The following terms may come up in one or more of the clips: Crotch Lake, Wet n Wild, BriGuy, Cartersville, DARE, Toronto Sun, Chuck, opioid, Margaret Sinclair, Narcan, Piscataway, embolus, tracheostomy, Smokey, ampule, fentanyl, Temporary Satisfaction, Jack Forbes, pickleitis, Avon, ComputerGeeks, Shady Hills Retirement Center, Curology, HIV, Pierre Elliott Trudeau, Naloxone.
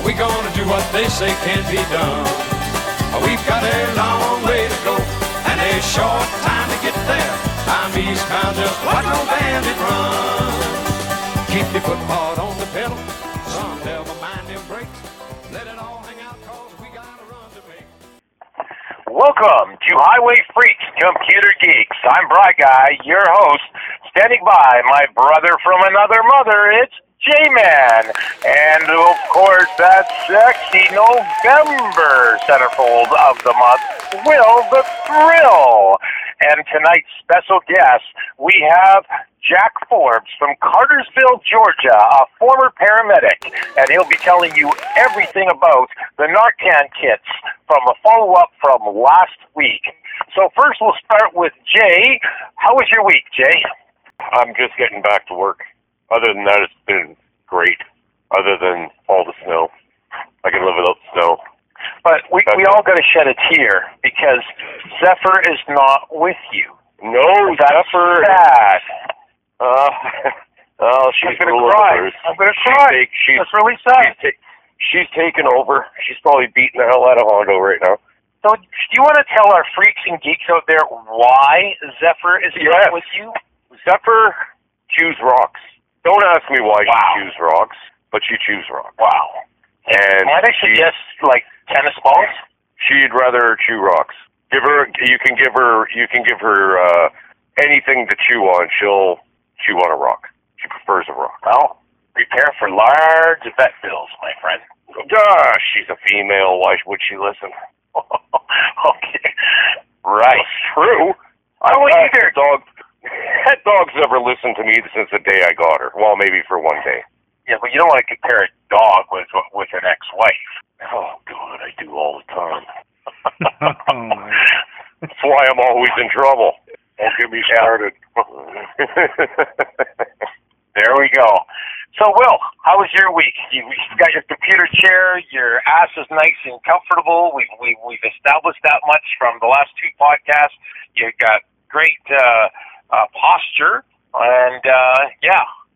Are we gonna do what they say can't be done? We've got a long way to go and a short time to get there. I'm eastbound, just watch no bandit run. Keep your foot hard on the pedal. Some never mind them brakes. Let it all hang out, cause we got a run to make. Welcome to Highway Freaks Computer Geeks. I'm BriGuy, your host. Standing by, my brother from another mother, it's J-Man. And, of course, that sexy November centerfold of the month, Will the Thrill. And tonight's special guest, we have Jack Forbes from Cartersville, Georgia, a former paramedic. And he'll be telling you everything about the Narcan kits from a follow-up from last week. So first we'll start with Jay. How was your week, Jay? I'm just getting back to work. Other than that, it's been great. Other than all the snow. I can live without snow. But we all got to shed a tear because Zephyr is not with you. No, that's Zephyr. Sad. Oh, she's going to cry. I'm going to cry. That's really sad. She's taken over. She's probably beating the hell out of Hongo right now. So do you want to tell our freaks and geeks out there why Zephyr is not with you? Zephyr, choose rocks. Don't ask me why she choose rocks, but she choose rocks. Wow. And why did she just like tennis balls? She'd rather chew rocks. You can give her anything to chew on. She'll chew on a rock. She prefers a rock. Well, prepare for large vet bills, my friend. Gosh, she's a female. Why would she listen? Okay. Right. That's true. I don't either. That dog's never listened to me since the day I got her. Well, maybe for one day. Yeah, but you don't want to compare a dog with an ex-wife. Oh, God, I do all the time. That's why I'm always in trouble. Don't get me started. There we go. So, Will, how was your week? You've got your computer chair. Your ass is nice and comfortable. We've established that much from the last two podcasts. You've got great... posture, and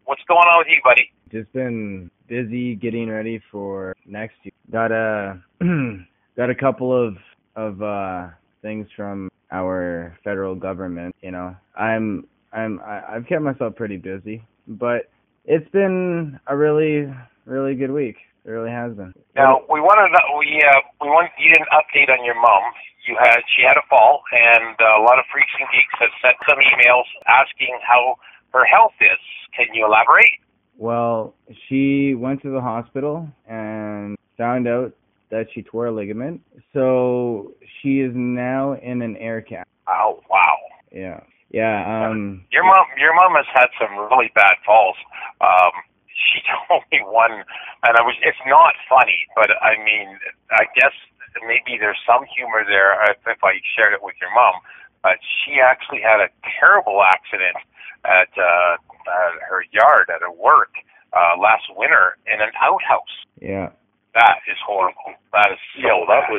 what's going on with you, buddy? Just been busy getting ready for next year. Got a couple of things from our federal government. You know, I've kept myself pretty busy, but it's been a really, really good week. It really has been. Now we wanted you an update on your mom. She had a fall, and a lot of freaks and geeks have sent some emails asking how her health is. Can you elaborate? Well, she went to the hospital and found out that she tore a ligament. So she is now in an air cast. Oh, wow. Yeah. Yeah. Your mom has had some really bad falls. She told me one, and it's not funny, but I mean, I guess maybe there's some humor there if I shared it with your mom. She actually had a terrible accident at her yard at her work last winter in an outhouse. Yeah, that is horrible. That is so bad.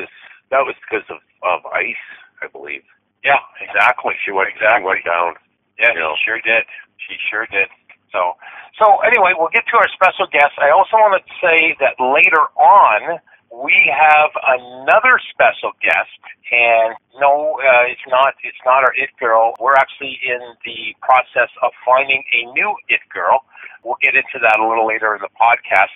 That was because of ice, I believe. Yeah, exactly. She went down. Yeah, she sure did. So anyway, we'll get to our special guest. I also want to say that later on, we have another special guest, and no, it's not our It Girl. We're actually in the process of finding a new It Girl. We'll get into that a little later in the podcast.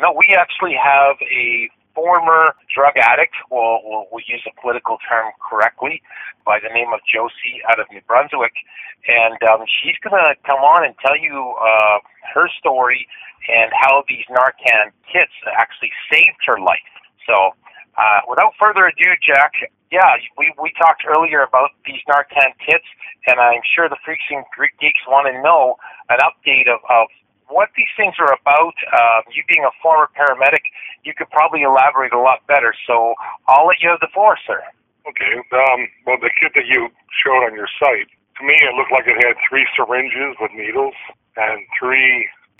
No, we actually have a former drug addict, we'll use the political term correctly, by the name of Josie out of New Brunswick, and she's going to come on and tell you her story and how these Narcan kits actually saved her life. So, without further ado, Jack, we talked earlier about these Narcan kits, and I'm sure the freaks and geeks want to know an update of what these things are about. You being a former paramedic, you could probably elaborate a lot better, so I'll let you have the floor, sir. Okay. Well, the kit that you showed on your site, to me it looked like it had 3 syringes with needles and 3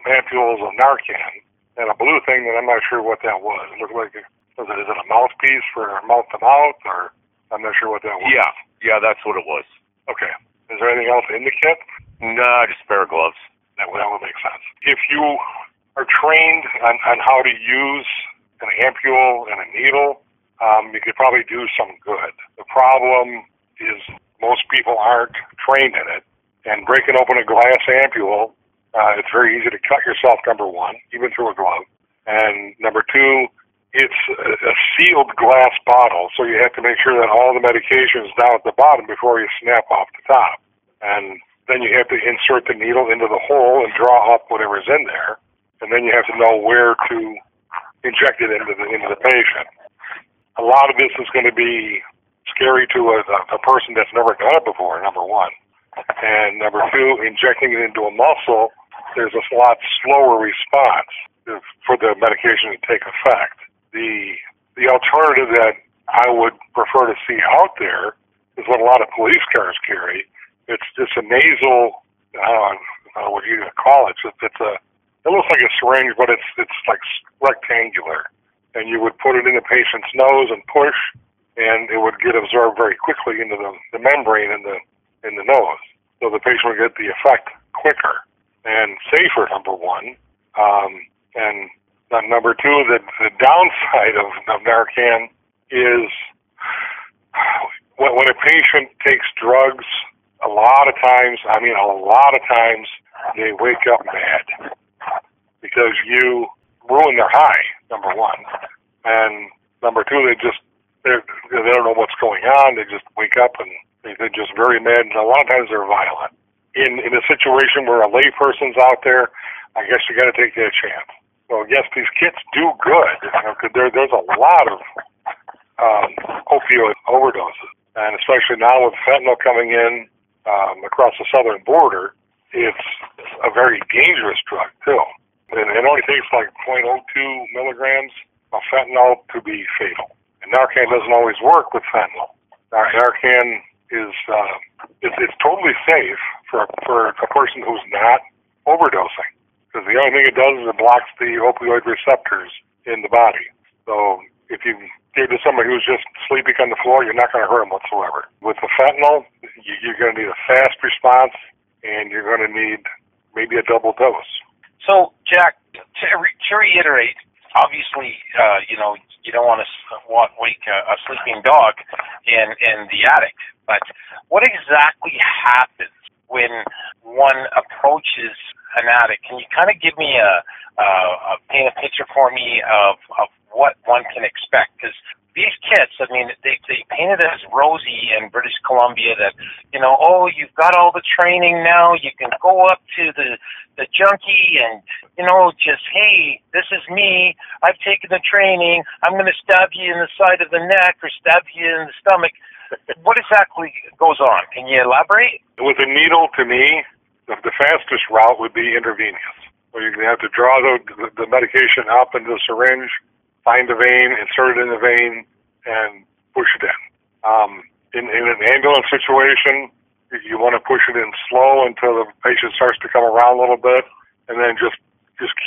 ampules of Narcan, and a blue thing that I'm not sure what that was. It looked like, is it a mouthpiece for mouth-to-mouth, or I'm not sure what that was. Yeah, that's what it was. Okay. Is there anything else in the kit? No, just a pair of gloves. That would make sense. If you are trained on how to use an ampule and a needle, you could probably do some good. The problem is most people aren't trained in it. And breaking open a glass ampule, it's very easy to cut yourself, number one, even through a glove. And number two, it's a sealed glass bottle, so you have to make sure that all the medication is down at the bottom before you snap off the top. And then you have to insert the needle into the hole and draw up whatever's in there. And then you have to know where to inject it into the patient. A lot of this is going to be scary to a person that's never done it before, number one. And number two, injecting it into a muscle, there's a lot slower response for the medication to take effect. The alternative that I would prefer to see out there is what a lot of police cars carry. It's just a nasal, I don't know what you call it. It looks like a syringe, but it's like rectangular. And you would put it in the patient's nose and push, and it would get absorbed very quickly into the membrane in the nose. So the patient would get the effect quicker and safer, number one. And number two, the downside of Narcan is when a patient takes drugs, a lot of times, they wake up mad because you ruin their high, number one. And number two, they don't know what's going on. They just wake up and they're just very mad. And a lot of times they're violent. In a situation where a lay person's out there, I guess you got to take that chance. So yes, these kits do good. There's a lot of opioid overdoses, and especially now with fentanyl coming in across the southern border, it's a very dangerous drug too. And it only takes like 0.02 milligrams of fentanyl to be fatal. And Narcan doesn't always work with fentanyl. Narcan is it's totally safe for a person who's not overdosing. Because the only thing it does is it blocks the opioid receptors in the body. So if you give it to somebody who's just sleeping on the floor, you're not going to hurt them whatsoever. With the fentanyl, you're going to need a fast response, and you're going to need maybe a double dose. So, Jack, to reiterate, obviously, you don't want to wake a sleeping dog in the attic. But what exactly happens when one approaches an addict? Can you kind of give me a paint a picture for me of what one can expect? Because these kits, I mean, they painted it as rosy in British Columbia that, you've got all the training now. You can go up to the junkie and, just, hey, this is me. I've taken the training. I'm going to stab you in the side of the neck or stab you in the stomach. What exactly goes on? Can you elaborate? With a needle, to me, the fastest route would be intravenous, where you're going to have to draw the medication up into the syringe, find the vein, insert it in the vein, and push it in. In an ambulance situation, you want to push it in slow until the patient starts to come around a little bit, and then just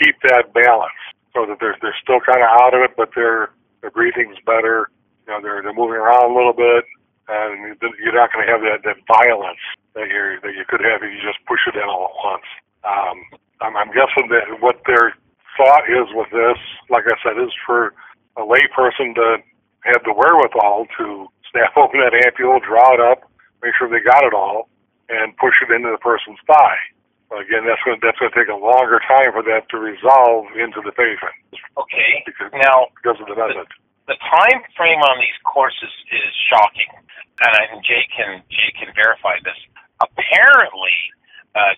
keep that balance so that they're still kind of out of it, but their breathing's better. They're moving around a little bit, and you're not going to have that violence that you could have if you just push it in all at once. I'm guessing that what their thought is with this, like I said, is for a lay person to have the wherewithal to snap open that ampule, draw it up, make sure they got it all, and push it into the person's thigh. But again, that's going to take a longer time for that to resolve into the patient. Okay. Because of the message. The time frame on these courses is shocking, and Jay can verify this. Apparently,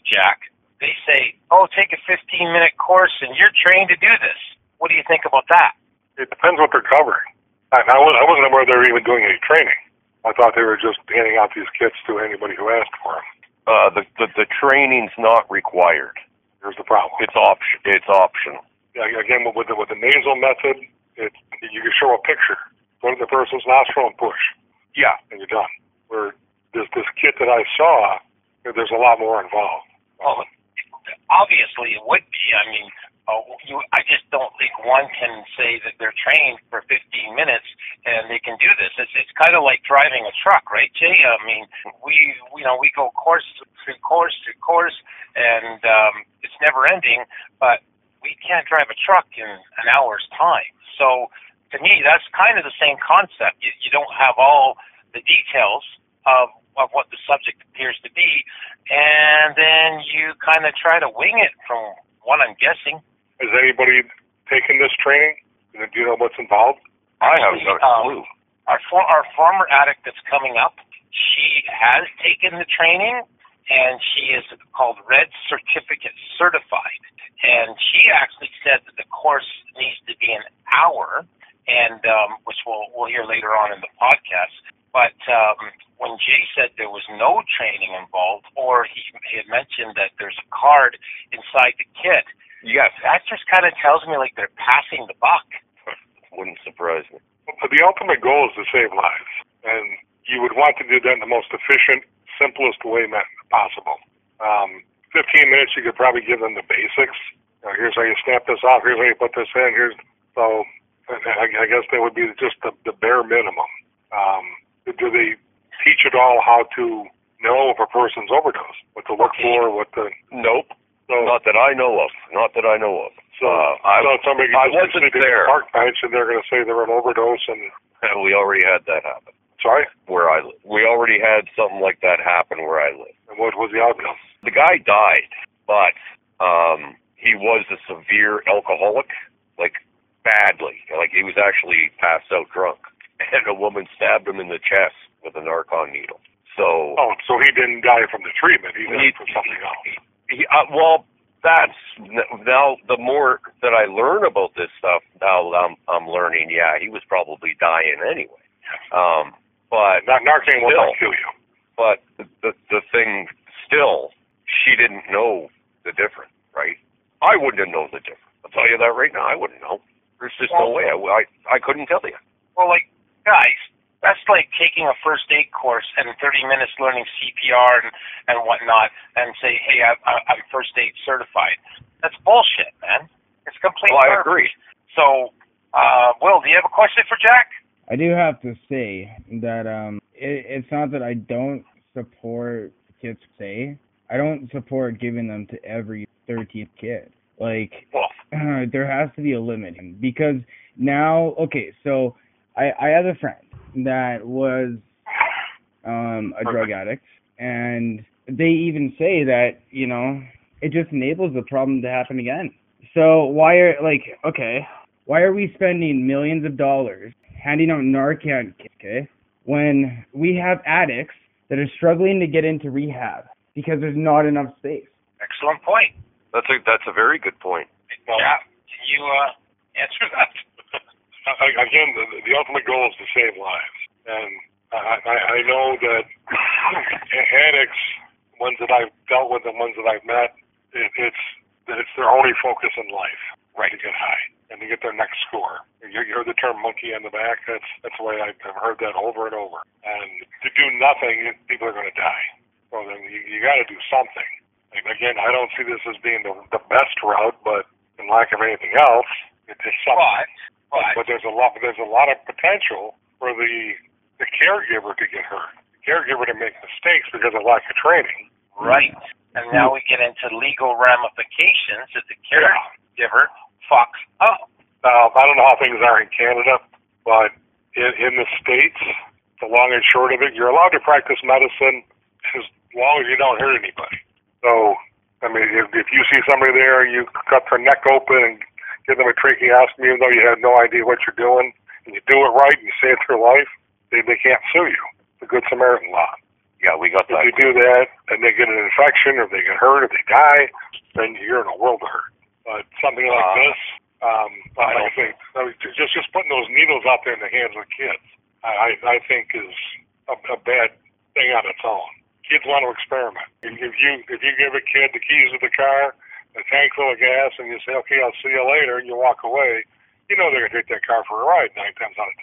Jack, they say, take a 15-minute course, and you're trained to do this. What do you think about that? It depends what they're covering. I wasn't aware they were even doing any training. I thought they were just handing out these kits to anybody who asked for them. The training's not required. Here's the problem. It's optional. Yeah, again, with the nasal method, you can show a picture, go to the person's nostril and push. Yeah, and you're done. Where this kit that I saw, there's a lot more involved. Well, obviously it would be. I mean, I just don't think one can say that they're trained for 15 minutes and they can do this. It's kind of like driving a truck, right, Jay? I mean, we go course through course through course, and it's never ending. But we can't drive a truck in an hour's time. So to me, that's kind of the same concept. You don't have all the details of what the subject appears to be, and then you kind of try to wing it from what I'm guessing. Has anybody taken this training? Do you know what's involved? I have no clue. Our former addict that's coming up, she has taken the training, and she is called Red Certificate Certified. And she actually said that the course needs to be an hour, and which we'll hear later on in the podcast. But when Jay said there was no training involved, or he had mentioned that there's a card inside the kit, yes, that just kind of tells me like they're passing the buck. Wouldn't surprise me. The ultimate goal is to save lives, and you would want to do that in the most efficient, simplest way possible. 15 minutes, you could probably give them the basics. You know, here's how you snap this off. Here's how you put this in. So I guess that would be just the bare minimum. Do they teach at all how to know if a person's overdosed, what to look for, what to... Nope. So, not that I know of. I wasn't there. Park bench, and they're going to say they're an overdose, and we already had that happen. Sorry? Where I live. We already had something like that happen where I live. And what was the outcome? The guy died, but he was a severe alcoholic, like badly. Like he was actually passed out drunk, and a woman stabbed him in the chest with a Narcan needle. So he didn't die from the treatment. He died from something else. That's now the more that I learn about this stuff. Now I'm learning. Yeah, he was probably dying anyway. But Narcan will not kill you. But the thing still, she didn't know the difference, right? I wouldn't have known the difference. I'll tell you that right now. I wouldn't know. There's just no way. I couldn't tell you. Well, like guys, that's like taking a first aid course and 30 minutes learning CPR and whatnot, and say, hey, I'm first aid certified. That's bullshit, man. It's complete garbage. I agree. So, Will, do you have a question for Jack? I do have to say that it's not that I don't support kids. I don't support giving them to every 13th kid. Like, there has to be a limit because now, okay, so I had a friend that was a drug addict, and they even say that, you know, it just enables the problem to happen again. So why are we spending millions of dollars handing out Narcan, when we have addicts that are struggling to get into rehab because there's not enough space? Excellent point. That's a very good point. Yeah. Can you answer that? Again, the ultimate goal is to save lives, and I know that addicts, ones that I've dealt with and ones that I've met, it's their only focus in life, right? To get high and to get their next score. You heard the term "monkey on the back." That's the way I've heard that over and over. And to do nothing, people are going to die. So then you got to do something. And again, I don't see this as being the best route, but in lack of anything else, it's something. But there's a lot of potential for the caregiver to get hurt, the caregiver to make mistakes because of lack of training. Right. And now we get into legal ramifications if the caregiver fucks up. Now, I don't know how things are in Canada, but in the States, the long and short of it, you're allowed to practice medicine as long as you don't hurt anybody. So, I mean, if you see somebody there, you cut their neck open and give them a tracheostomy, even though you have no idea what you're doing, and you do it right and you save their life, they can't sue you. The Good Samaritan law. Yeah, we got that. If you do that, and they get an infection, or they get hurt, or they die, then you're in a world of hurt. But something like this, I think just putting those needles out there in the hands of kids, I think is a bad thing on its own. Kids want to experiment. If you give a kid the keys of the car, a tank full of gas, and you say, okay, I'll see you later, and you walk away, you know they're going to take that car for a ride 9 times out of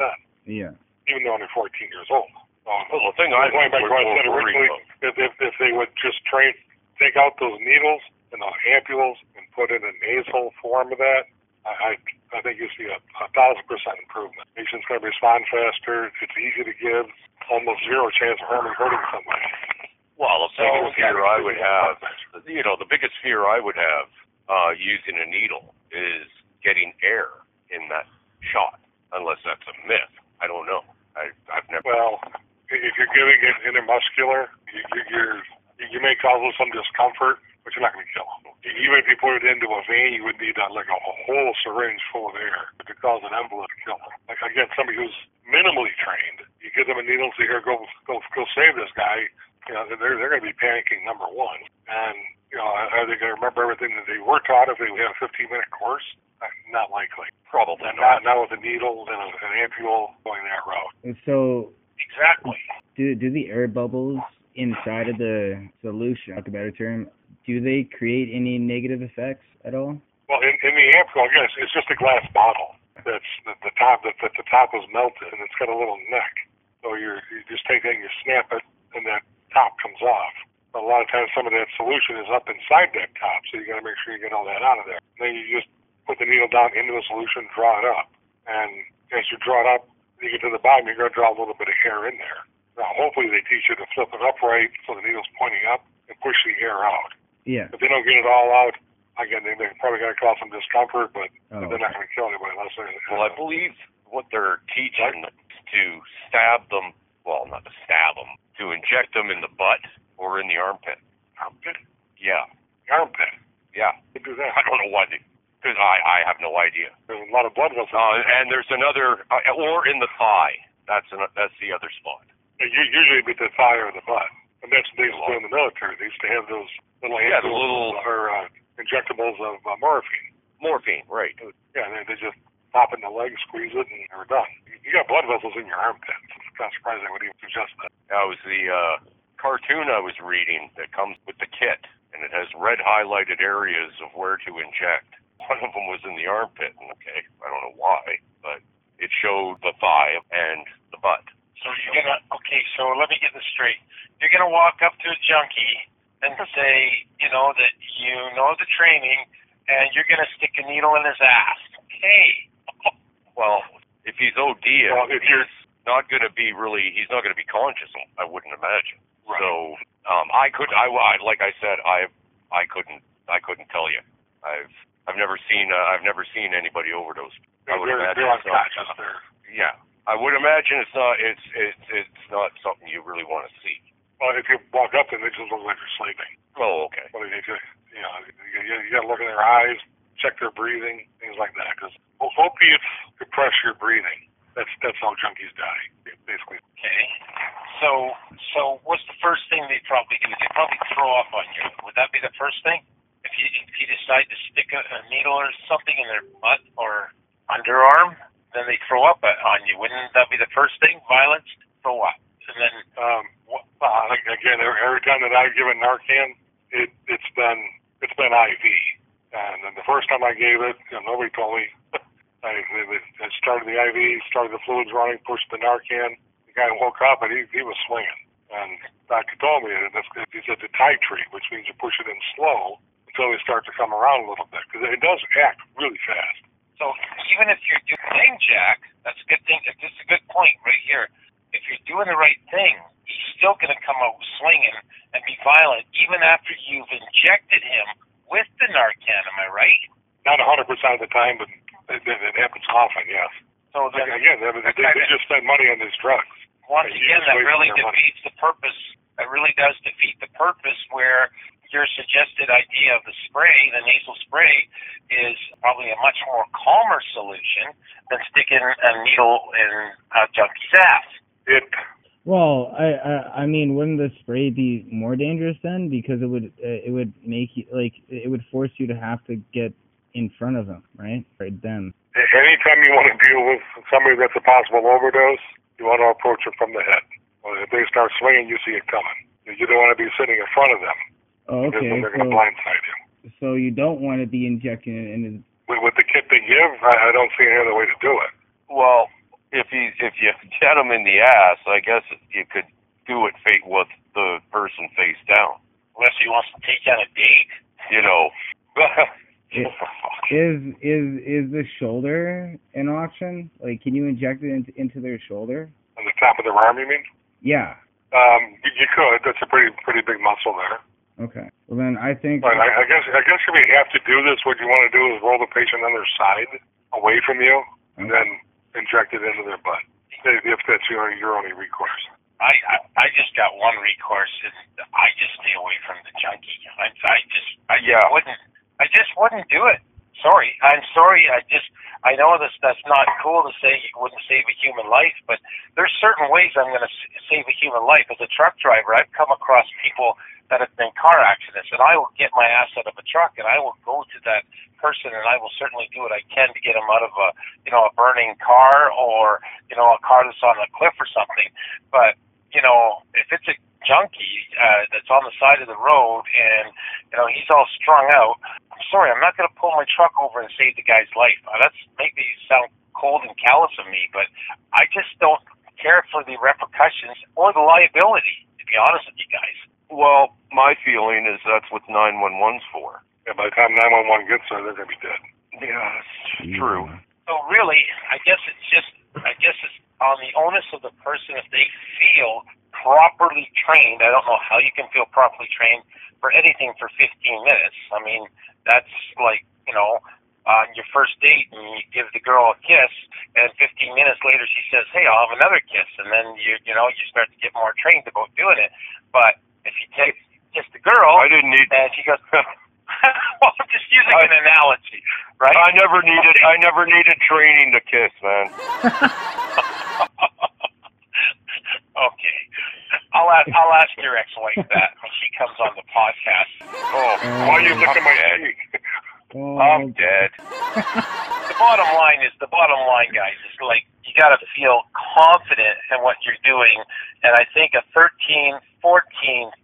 10. Yeah. Even though they're 14 years old. Well, the thing I think said originally, if they would just take out those needles and those ampules and put in a nasal form of that, I think you see a 1,000% improvement. Patients going to respond faster. It's easy to give. Almost zero chance of harming hurting somebody. Well, the biggest fear I would have, using a needle is getting air in that shot, unless that's a myth. I don't know. I've never. Well, if you're giving it intramuscular, you may cause some discomfort, but you're not going to kill them. Even if you put it into a vein, you would need like a whole syringe full of air to cause an embolus to kill them. Like, again, somebody who's minimally trained, you give them a needle and say, here, go save this guy. You know, they're going to be panicking, number one. And, you know, are they going to remember everything that they were taught if they had a 15-minute course? Not likely. Probably not. Not with a needle and an ampule going that route. And so... Exactly. Do the air bubbles inside of the solution, like a better term, do they create any negative effects at all? Well, in the ampule, yes, it's just a glass bottle. That's the top is melted, and it's got a little neck. So you just take that and you snap it, and that top comes off. But a lot of times, some of that solution is up inside that top, so you got to make sure you get all that out of there. And then you just put the needle down into the solution, draw it up, and as you draw it up, you get to the bottom, you're going to draw a little bit of hair in there. Now, hopefully, they teach you to flip it upright so the needle's pointing up and push the hair out. Yeah. If they don't get it all out, again, they're probably going to cause some discomfort, but they're not going to kill anybody unless they're... Well, I believe what they're teaching is to stab them, well, not to stab them, to inject them in the butt or in the armpit. Armpit? Yeah. The armpit? Yeah. They do that. I don't know why they... Because I have no idea. There's a lot of blood vessels. And there's another... or in the thigh. That's the other spot. Usually it'd be the thigh or the butt. And that's what they used to do in the military. They used to have those little injectables of morphine. Morphine, right. Yeah, they just pop in the leg, squeeze it, and they were done. You got blood vessels in your armpit. It's not surprising I would even suggest that. That was the cartoon I was reading that comes with the kit, and it has red highlighted areas of where to inject. One of them was in the armpit, and okay, I don't know why, but it showed the thigh and the butt. So you're going to, okay, so let me get this straight. You're going to walk up to a junkie and say, you know, that you know the training, and you're going to stick a needle in his ass. Okay. Well, if he's ODing, he's not going to be conscious, I wouldn't imagine. Right. So I couldn't tell you. I've never seen anybody overdose. I would imagine they're unconscious. Yeah. I would imagine it's not something you really want to see. Well, if you walk up to them, they just look like they're sleeping. Oh, okay. Well, you got to look in their eyes, check their breathing, things like that. Because opiates compress your breathing. That's how junkies die, basically. Okay. So what's the first thing they probably do? They probably throw up on you. Would that be the first thing? If you decide to stick a needle or something in their butt or underarm, then they throw up on you. Wouldn't that be the first thing? Violence, throw up. And then, again, every time that I've given Narcan, it's been IV. And then the first time I gave it, nobody told me. I started the IV, started the fluids running, pushed the Narcan. The guy woke up and he was swinging. And the doctor told me that he said to titrate, which means you push it in slow until they start to come around a little bit, because it does act really fast. So even if you're doing the thing, Jack, that's a good thing. This is a good point right here. If you're doing the right thing, he's still going to come out swinging and be violent, even after you've injected him with the Narcan. Am I right? Not 100% of the time, but it happens often. Yes. So then, again, they just spend money on these drugs. Once again, that really defeats the purpose. That really does defeat the purpose where. Your suggested idea of the spray, the nasal spray, is probably a much more calmer solution than sticking a needle in a junkie's ass. Well, I mean, wouldn't the spray be more dangerous then? Because it would make you it would force you to have to get in front of them, right? Or them. Anytime you want to deal with somebody that's a possible overdose, you want to approach it from the head. Well, if they start swinging, you see it coming. You don't want to be sitting in front of them. Oh, okay. They're going to blindside you. So you don't want to be injecting it into... With the kit they give, I don't see any other way to do it. Well, if you get him in the ass, I guess you could do it with the person face down. Unless he wants to take out a date, you know. Is the shoulder an option? Like, can you inject it into their shoulder? On the top of their arm, you mean? Yeah. You could. That's a pretty big muscle there. Okay. Well, then I think... Well, I guess if we have to do this, what you want to do is roll the patient on their side away from you and then inject it into their butt, if that's your only recourse. I just got one recourse. I just stay away from the junkie. I just wouldn't do it. Sorry. I'm sorry. I know this, that's not cool to say you wouldn't save a human life, but there's certain ways I'm going to save a human life. As a truck driver, I've come across people that have been car accidents, and I will get my ass out of a truck, and I will go to that person, and I will certainly do what I can to get him out of a burning car or, a car that's on a cliff or something. But, if it's a junkie that's on the side of the road and, he's all strung out, I'm sorry, I'm not going to pull my truck over and save the guy's life. That's maybe sound cold and callous of me, but I just don't care for the repercussions or the liability, to be honest with you guys. Well, my feeling is that's what 911's for. Yeah, by the time 911 gets there, they're going to be dead. Yeah, it's true. So really, I guess it's on the onus of the person if they feel properly trained. I don't know how you can feel properly trained for anything for 15 minutes. I mean, that's like, on your first date and you give the girl a kiss and 15 minutes later she says, hey, I'll have another kiss. And then, you start to get more trained about doing it. But if you kiss the girl, and she goes, well, I'm just using an analogy, right? I never needed training to kiss, man. Okay, I'll ask your ex-wife that when she comes on the podcast. Oh, why you look at my cheek? I'm dead. The bottom line, guys, is like you got to feel confident in what you're doing, and I think a 13. 14,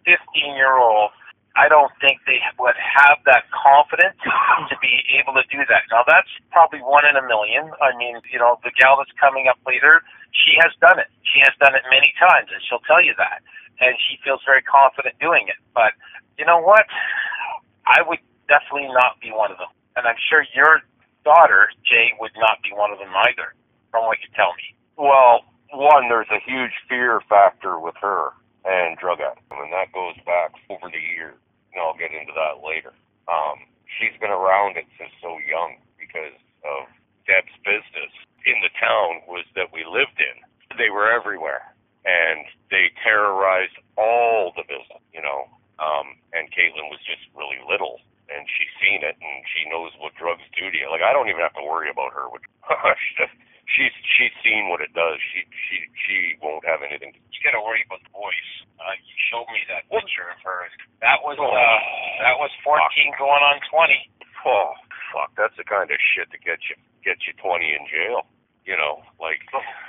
15-year-old, I don't think they would have that confidence to be able to do that. Now, that's probably one in a million. I mean, the gal that's coming up later, she has done it. She has done it many times, and she'll tell you that. And she feels very confident doing it. But you know what? I would definitely not be one of them. And I'm sure your daughter, Jay, would not be one of them either, from what you tell me. Well, one, there's a huge fear factor with her. And drug addict. And that goes back over the years. And I'll get into that later. She's been around it since so young because of Deb's business in the town was that we lived in. They were everywhere. And they terrorized all the business, And Caitlin was just really little. And she's seen it and she knows what drugs do to you. Like, I don't even have to worry about her. She's seen what it does. She won't have anything. You got to worry about the voice. You showed me that picture of her. That was 14 going on 20. Oh fuck! That's the kind of shit that gets you 20 in jail. Like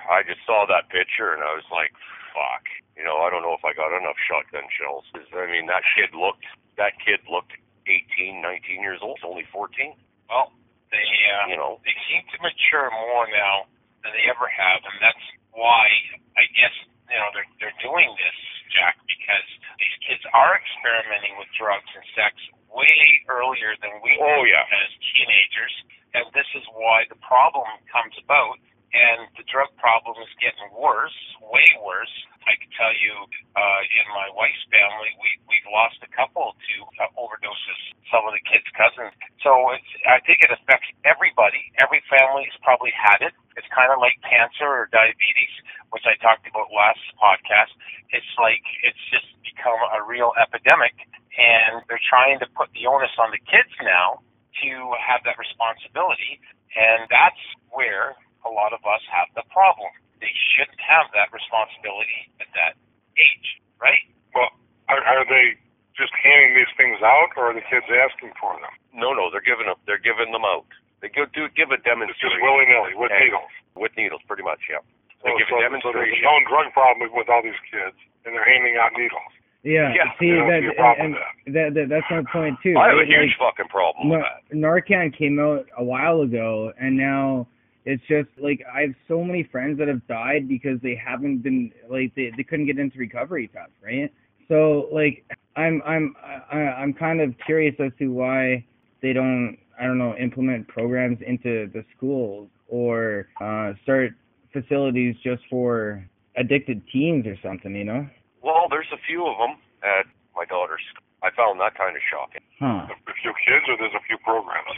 I just saw that picture and I was like, fuck. I don't know if I got enough shotgun shells. I mean, that kid looked 18, 19 years old. Only 14. Well. They seem to mature more now than they ever have, and that's why I guess they're doing this, Jack, because these kids are experimenting with drugs and sex way earlier than we did as teenagers, and this is why the problem comes about, and the drug problem is getting worse, way worse. I can tell you, in my wife's family, we've lost a couple to overdoses. Some of the kids' cousins. So I think it affects everybody. Every family's probably had it. It's kind of like cancer or diabetes, which I talked about last podcast. It's like it's just become a real epidemic, and they're trying to put the onus on the kids now to have that responsibility, and that's where a lot of us have the problem. They shouldn't have that responsibility at that age, right? Well, are they just handing these things out, or are the kids asking for them? No, they're giving them. They're giving them out. They give a demonstration. It's just willy nilly with needles. With needles, pretty much, yeah. They give a demonstration. So there's a known drug problem with all these kids, and they're handing out needles. Yeah, see, that's my point too. I have a huge fucking problem with that. Narcan came out a while ago, and now. It's just, like, I have so many friends that have died because they haven't been, like, they couldn't get into recovery time, right? So, like, I'm kind of curious as to why they don't, I don't know, implement programs into the schools or start facilities just for addicted teens or something, Well, there's a few of them at my daughter's school. I found that kind of shocking. Hmm. A few kids, or there's a few programs?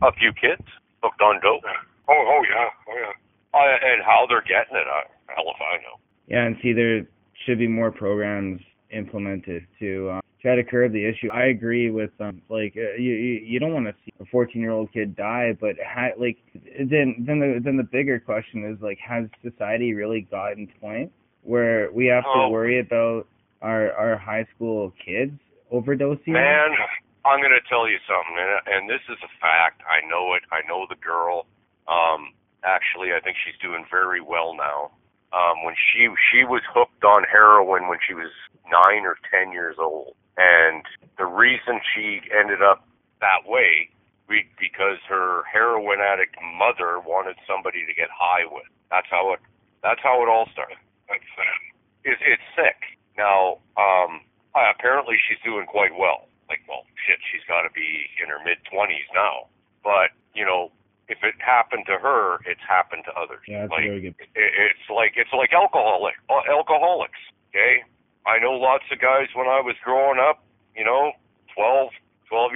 A few kids hooked on dope. Yeah. Oh, yeah. And how they're getting it, hell if I know. Yeah, and see, there should be more programs implemented to try to curb the issue. I agree with, you don't want to see a 14-year-old kid die, but, then the bigger question is, has society really gotten to the point where we have to worry about our high school kids overdosing? Man, I'm going to tell you something, and this is a fact. I know it. I know the girl. Actually, I think she's doing very well now. When she was hooked on heroin when she was 9 or 10 years old, and the reason she ended up that way because her heroin addict mother wanted somebody to get high with. That's how it all started. That's it's sick. Now, apparently she's doing quite well. She's got to be in her mid-20s now. But if it happened to her, it's happened to others. Yeah, that's very good. It's like alcoholics. Okay, I know lots of guys when I was growing up, 12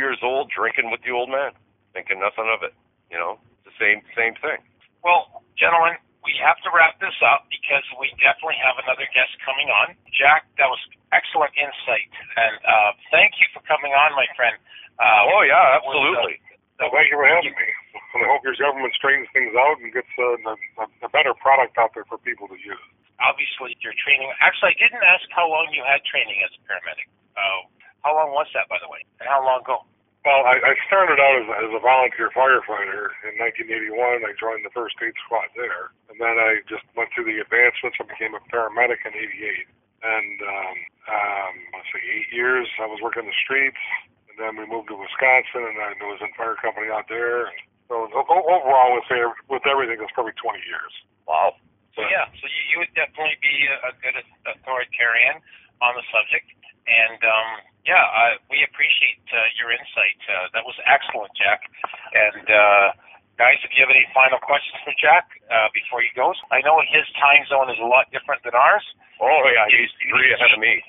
years old, drinking with the old man, thinking nothing of it. It's the same thing. Well, gentlemen, we have to wrap this up because we definitely have another guest coming on. Jack, that was excellent insight, and thank you for coming on, my friend. Yeah, absolutely. Thank you for having me. And I hope your government straightens things out and gets a better product out there for people to use. Obviously, your training. Actually, I didn't ask how long you had training as a paramedic. How long was that, by the way? And how long ago? Well, I started out as a volunteer firefighter in 1981. I joined the 1st Aid Squad there. And then I just went through the advancements and became a paramedic in 88. And, 8 years I was working the streets. And then we moved to Wisconsin, and I was in fire company out there. So overall, I would say with everything, it's probably 20 years. Wow. So you would definitely be a good authoritarian on the subject. And, we appreciate your insight. That was excellent, Jack. And, guys, if you have any final questions for Jack before he goes, I know his time zone is a lot different than ours. Oh, yeah, he's 3 ahead of me.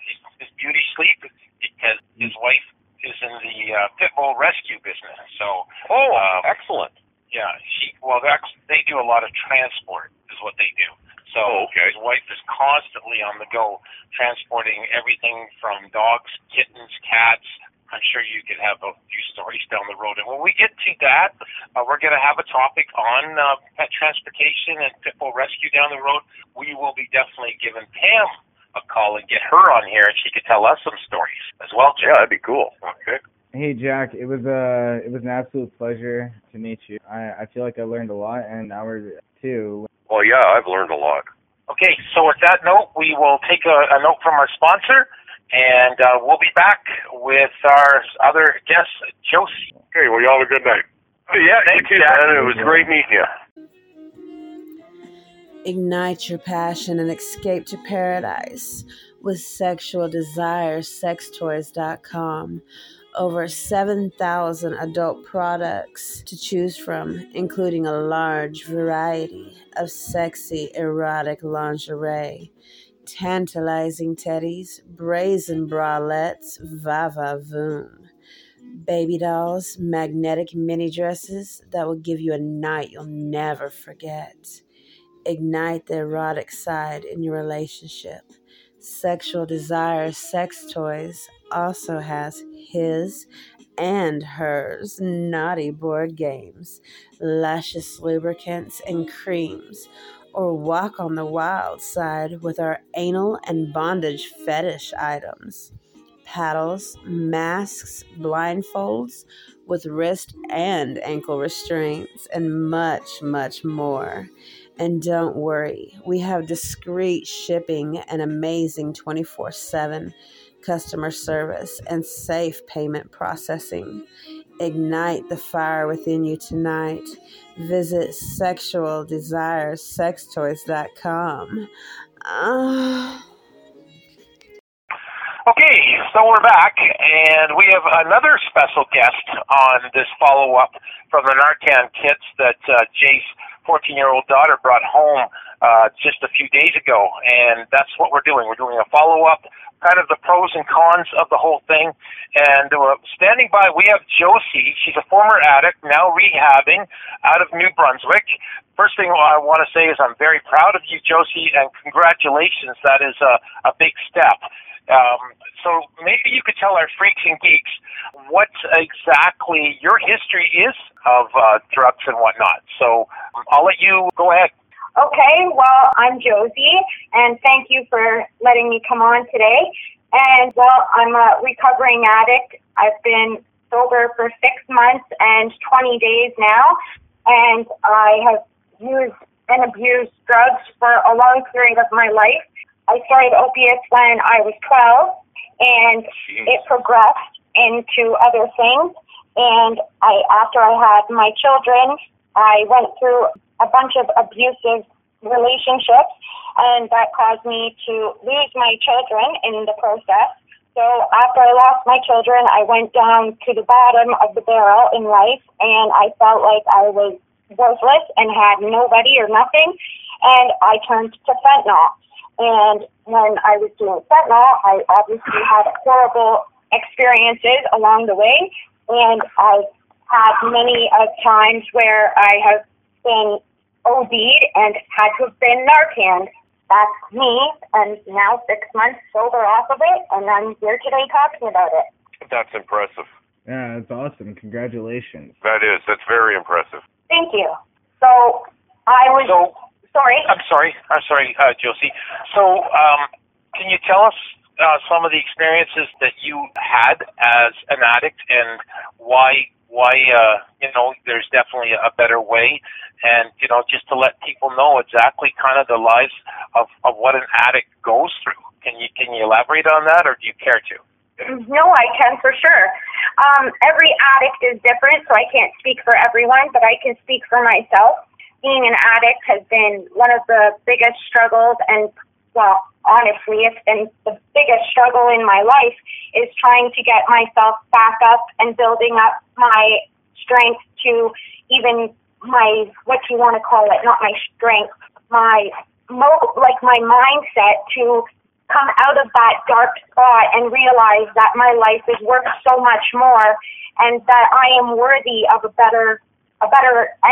His beauty sleep, because his wife is in the pit bull rescue business. So, excellent. Yeah, they do a lot of transport is what they do. So his wife is constantly on the go transporting everything from dogs, kittens, cats. I'm sure you could have a few stories down the road. And when we get to that, we're going to have a topic on pet transportation and pit bull rescue down the road. We will be definitely giving Pam a call and get her on here, and she could tell us some stories as well, Jack. Yeah, that'd be cool. Okay. Hey, Jack, it was an absolute pleasure to meet you. I feel like I learned a lot, and now we're too. Well, yeah, I've learned a lot. Okay, so with that note, we will take a note from our sponsor, and we'll be back with our other guest, Josie. Okay, well, y'all have a good night. Yeah, thanks, you too, Jack. Man. It was great meeting you. Ignite your passion and escape to paradise with Sexual Desire Sextoys.com. Over 7,000 adult products to choose from, including a large variety of sexy erotic lingerie, tantalizing teddies, brazen bralettes, va-va voom, baby dolls, magnetic mini dresses that will give you a night you'll never forget. Ignite the erotic side in your relationship. Sexual Desire Sex Toys also has his and hers naughty board games, luscious lubricants and creams, or walk on the wild side with our anal and bondage fetish items. Paddles, masks, blindfolds with wrist and ankle restraints, and much, much more. And don't worry, we have discreet shipping and amazing 24/7 customer service and safe payment processing. Ignite the fire within you tonight. Visit sexualdesiressextoys.com. Okay, so we're back, and we have another special guest on this follow-up from the Narcan kits that Jay 14-year-old daughter brought home just a few days ago, and that's what we're doing. We're doing a follow-up, kind of the pros and cons of the whole thing. And standing by, we have Josie. She's a former addict, now rehabbing out of New Brunswick. First thing I want to say is I'm very proud of you, Josie, and congratulations. That is a big step. So maybe you could tell our freaks and geeks what exactly your history is of drugs and whatnot. So I'll let you go ahead. Okay, well, I'm Josie, and thank you for letting me come on today. And, well, I'm a recovering addict. I've been sober for 6 months and 20 days now, and I have used and abused drugs for a long period of my life. I started opiates when I was 12, and it progressed into other things. And after I had my children, I went through a bunch of abusive relationships, and that caused me to lose my children in the process. So after I lost my children, I went down to the bottom of the barrel in life, and I felt like I was worthless and had nobody or nothing, and I turned to fentanyl. And when I was doing fentanyl, I obviously had horrible experiences along the way, and I've had many times where I have been OD'd and had to have been Narcan. That's me, and now 6 months sober off of it, and I'm here today talking about it. That's impressive. Yeah, that's awesome. Congratulations. That is. That's very impressive. Thank you. So, I was... I'm sorry, Josie. So, can you tell us some of the experiences that you had as an addict and why you know, there's definitely a better way, and, you know, just to let people know exactly kind of the lives of what an addict goes through. Can you elaborate on that, or do you care to? No, I can for sure. Every addict is different, so I can't speak for everyone, but I can speak for myself. Being an addict has been one of the biggest struggles, and, well, honestly, it's been the biggest struggle in my life, is trying to get myself back up and building up my strength to even my, what you want to call it, not my strength, my mindset to come out of that dark spot and realize that my life is worth so much more and that I am worthy of a better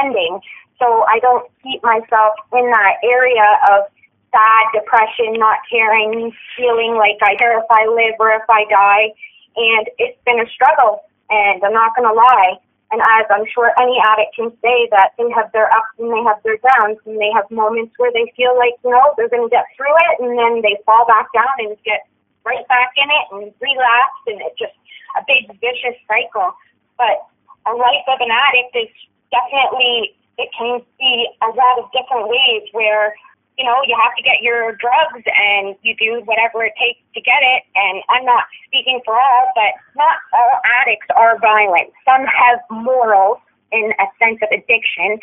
ending. So I don't keep myself in that area of sad, depression, not caring, feeling like I care if I live or if I die. And it's been a struggle, and I'm not going to lie. And as I'm sure any addict can say, that they have their ups and they have their downs, and they have moments where they feel like, you know, they're going to get through it, and then they fall back down and get right back in it and relapse, and it's just a big vicious cycle. But a life of an addict is definitely... It can be a lot of different ways where, you know, you have to get your drugs and you do whatever it takes to get it. And I'm not speaking for all, but not all addicts are violent. Some have morals in a sense of addiction,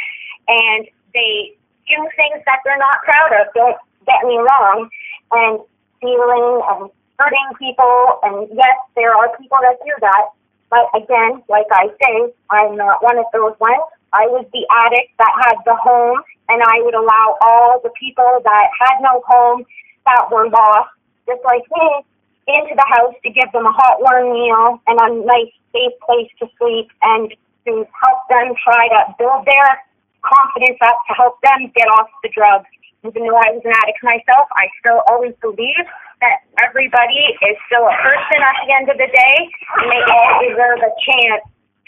and they do things that they're not proud of, don't get me wrong, and stealing and hurting people. And yes, there are people that do that. But again, like I say, I'm not one of those ones. I was the addict that had the home, and I would allow all the people that had no home, that were lost, just like me, into the house to give them a hot, warm meal and a nice, safe place to sleep, and to help them try to build their confidence up, to help them get off the drugs. Even though I was an addict myself, I still always believe that everybody is still a person at the end of the day, and they all deserve a chance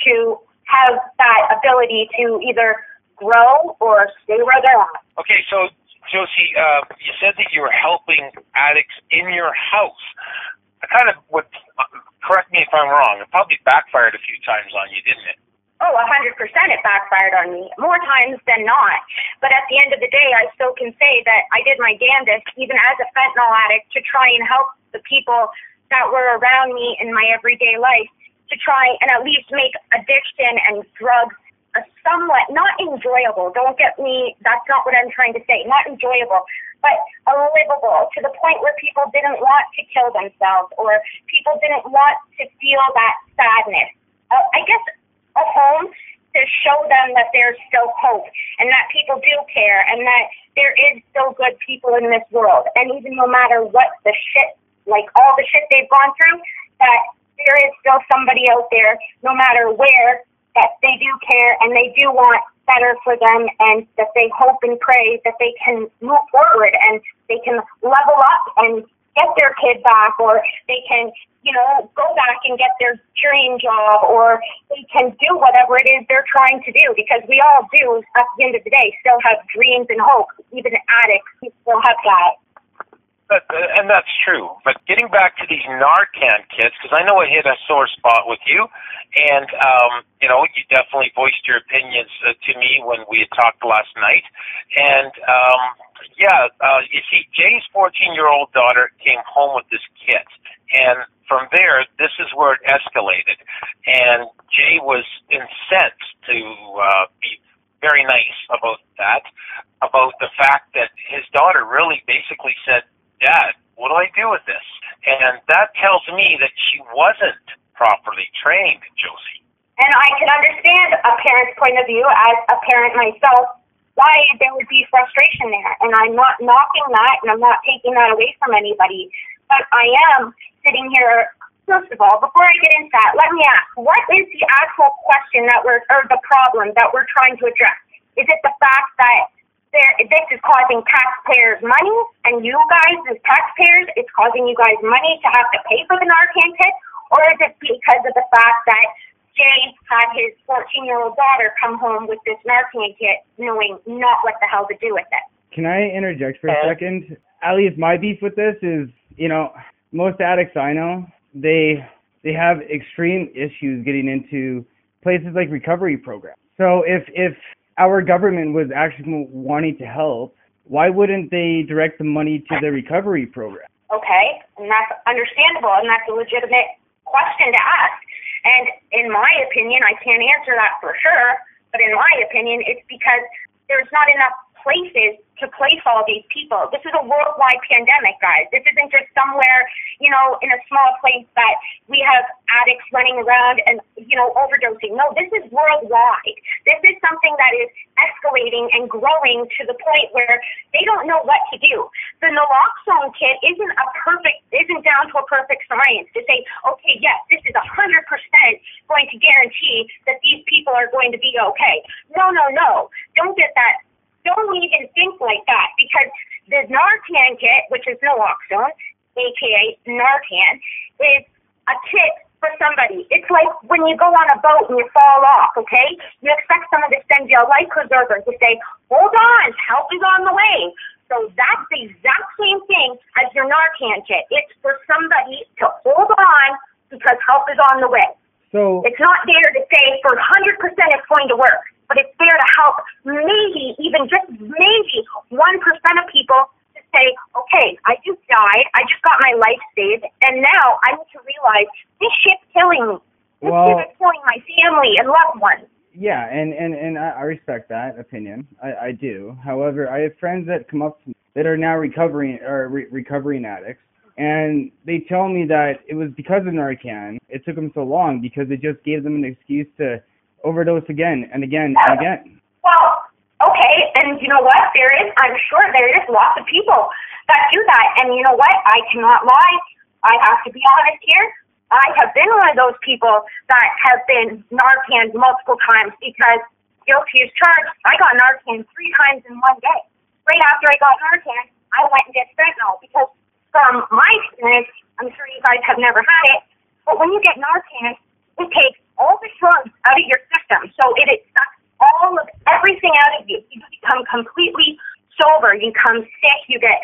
to have that ability to either grow or stay where they're at. Okay, so Josie, you said that you were helping addicts in your house. I kind of would, correct me if I'm wrong, it probably backfired a few times on you, didn't it? Oh, 100% it backfired on me, more times than not. But at the end of the day, I still can say that I did my damnedest, even as a fentanyl addict, to try and help the people that were around me in my everyday life, to try and at least make addiction and drugs a somewhat, not enjoyable, don't get me, that's not what I'm trying to say, not enjoyable, but a livable, to the point where people didn't want to kill themselves, or people didn't want to feel that sadness. I guess a home to show them that there's still hope and that people do care and that there is still good people in this world. And even no matter what the shit, like all the shit they've gone through, that there is still somebody out there, no matter where, that they do care and they do want better for them, and that they hope and pray that they can move forward and they can level up and get their kid back, or they can, you know, go back and get their dream job, or they can do whatever it is they're trying to do, because we all do, at the end of the day, still have dreams and hope. Even addicts, we still have that. And that's true. But getting back to these Narcan kits, because I know it hit a sore spot with you, and, you know, you definitely voiced your opinions to me when we had talked last night. And, you see, Jay's 14-year-old daughter came home with this kit, and from there, this is where it escalated. And Jay was incensed to be very nice about that, about the fact that his daughter really basically said, "Dad, what do I do with this?" And that tells me that she wasn't properly trained, Josie. And I can understand a parent's point of view as a parent myself, why there would be frustration there. And I'm not knocking that, and I'm not taking that away from anybody. But I am sitting here, first of all, before I get into that, let me ask, what is the actual question that we're, or the problem that we're trying to address? Is it the fact that this is causing taxpayers money, and you guys, as taxpayers, it's causing you guys money to have to pay for the Narcan kit? Or is it because of the fact that Jay had his 14-year-old daughter come home with this Narcan kit, knowing not what the hell to do with it? Can I interject for a second? At least my beef with this is, you know, most addicts I know, they have extreme issues getting into places like recovery programs. So if our government was actually wanting to help, why wouldn't they direct the money to the recovery program? Okay, and that's understandable, and that's a legitimate question to ask. And in my opinion, I can't answer that for sure, but in my opinion, it's because there's not enough places to place all these people. This is a worldwide pandemic, guys. This isn't just somewhere, you know, in a small place that we have addicts running around and, you know, overdosing. No, this is worldwide. This is something that is escalating and growing to the point where they don't know what to do. The Naloxone kit isn't down to a perfect science to say, okay, yes, this is 100% going to guarantee that these people are going to be okay. No. Don't get that. Don't even think like that, because the Narcan kit, which is Naloxone, a.k.a. Narcan, is a kit for somebody. It's like when you go on a boat and you fall off, okay? You expect someone to send you a life preserver to say, hold on, help is on the way. So that's the exact same thing as your Narcan kit. It's for somebody to hold on because help is on the way. So it's not there to say for 100% it's going to work. But it's there to help maybe, even just maybe, 1% of people to say, okay, I just died, I just got my life saved, and now I need to realize this shit's killing me. This shit's killing my family and loved ones. Yeah, and I respect that opinion. I do. However, I have friends that come up to me that are now recovering addicts, and they tell me that it was because of Narcan. It took them so long because it just gave them an excuse to overdose again and again and again. Well, okay, and you know what? I'm sure there is lots of people that do that. And you know what? I cannot lie. I have to be honest here. I have been one of those people that have been Narcan multiple times because guilty as charged. I got Narcan 3 times in one day. Right after I got Narcan, I went and did fentanyl because from my experience, I'm sure you guys have never had it, but when you get Narcan, it takes all the drugs out of your system. So it sucks all of everything out of you. You become completely sober. You become sick. You get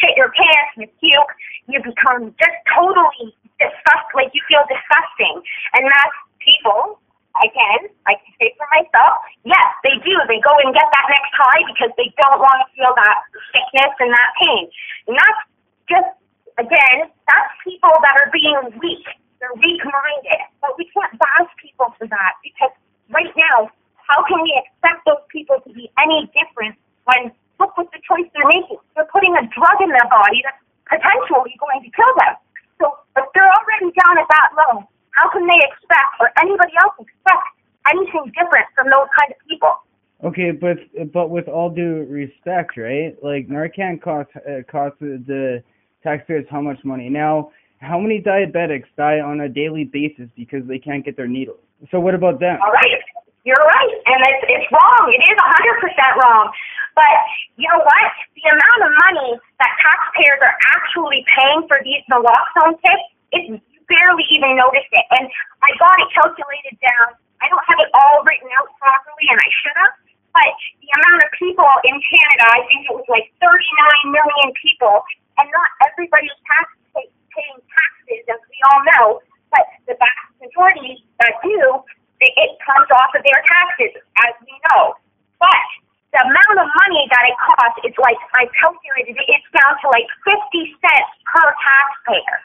shit your pants. You puke. You become just totally disgusting. Like, you feel disgusting. And that's people, I can say for myself, yes, they do. They go and get that next high because they don't want to feel that sickness and that pain. And that's just, again, that's people that are being weak. They're weak-minded, but we can't bash people for that, because right now, how can we expect those people to be any different when, look what the choice they're making. They're putting a drug in their body that's potentially going to kill them. So if they're already down at that level, how can they expect, or anybody else expect, anything different from those Okay, but with all due respect, right? Like Narcan costs the taxpayers how much money? Now, how many diabetics die on a daily basis because they can't get their needles? So what about them? All right, you're right, and it's wrong. It is 100% wrong. But you know what? The amount of money that taxpayers are actually paying for these naloxone tips, it's barely even noticed it. And I got it calculated down. I don't have it all written out properly, and I should have. But the amount of people in Canada, I think it was like 39 million people, and not everybody's paying taxes, as we all know. But the vast majority that do, it comes off of their taxes, as we know. But the amount of money that it costs, it's like, I calculated it, it's down to like 50 cents per taxpayer,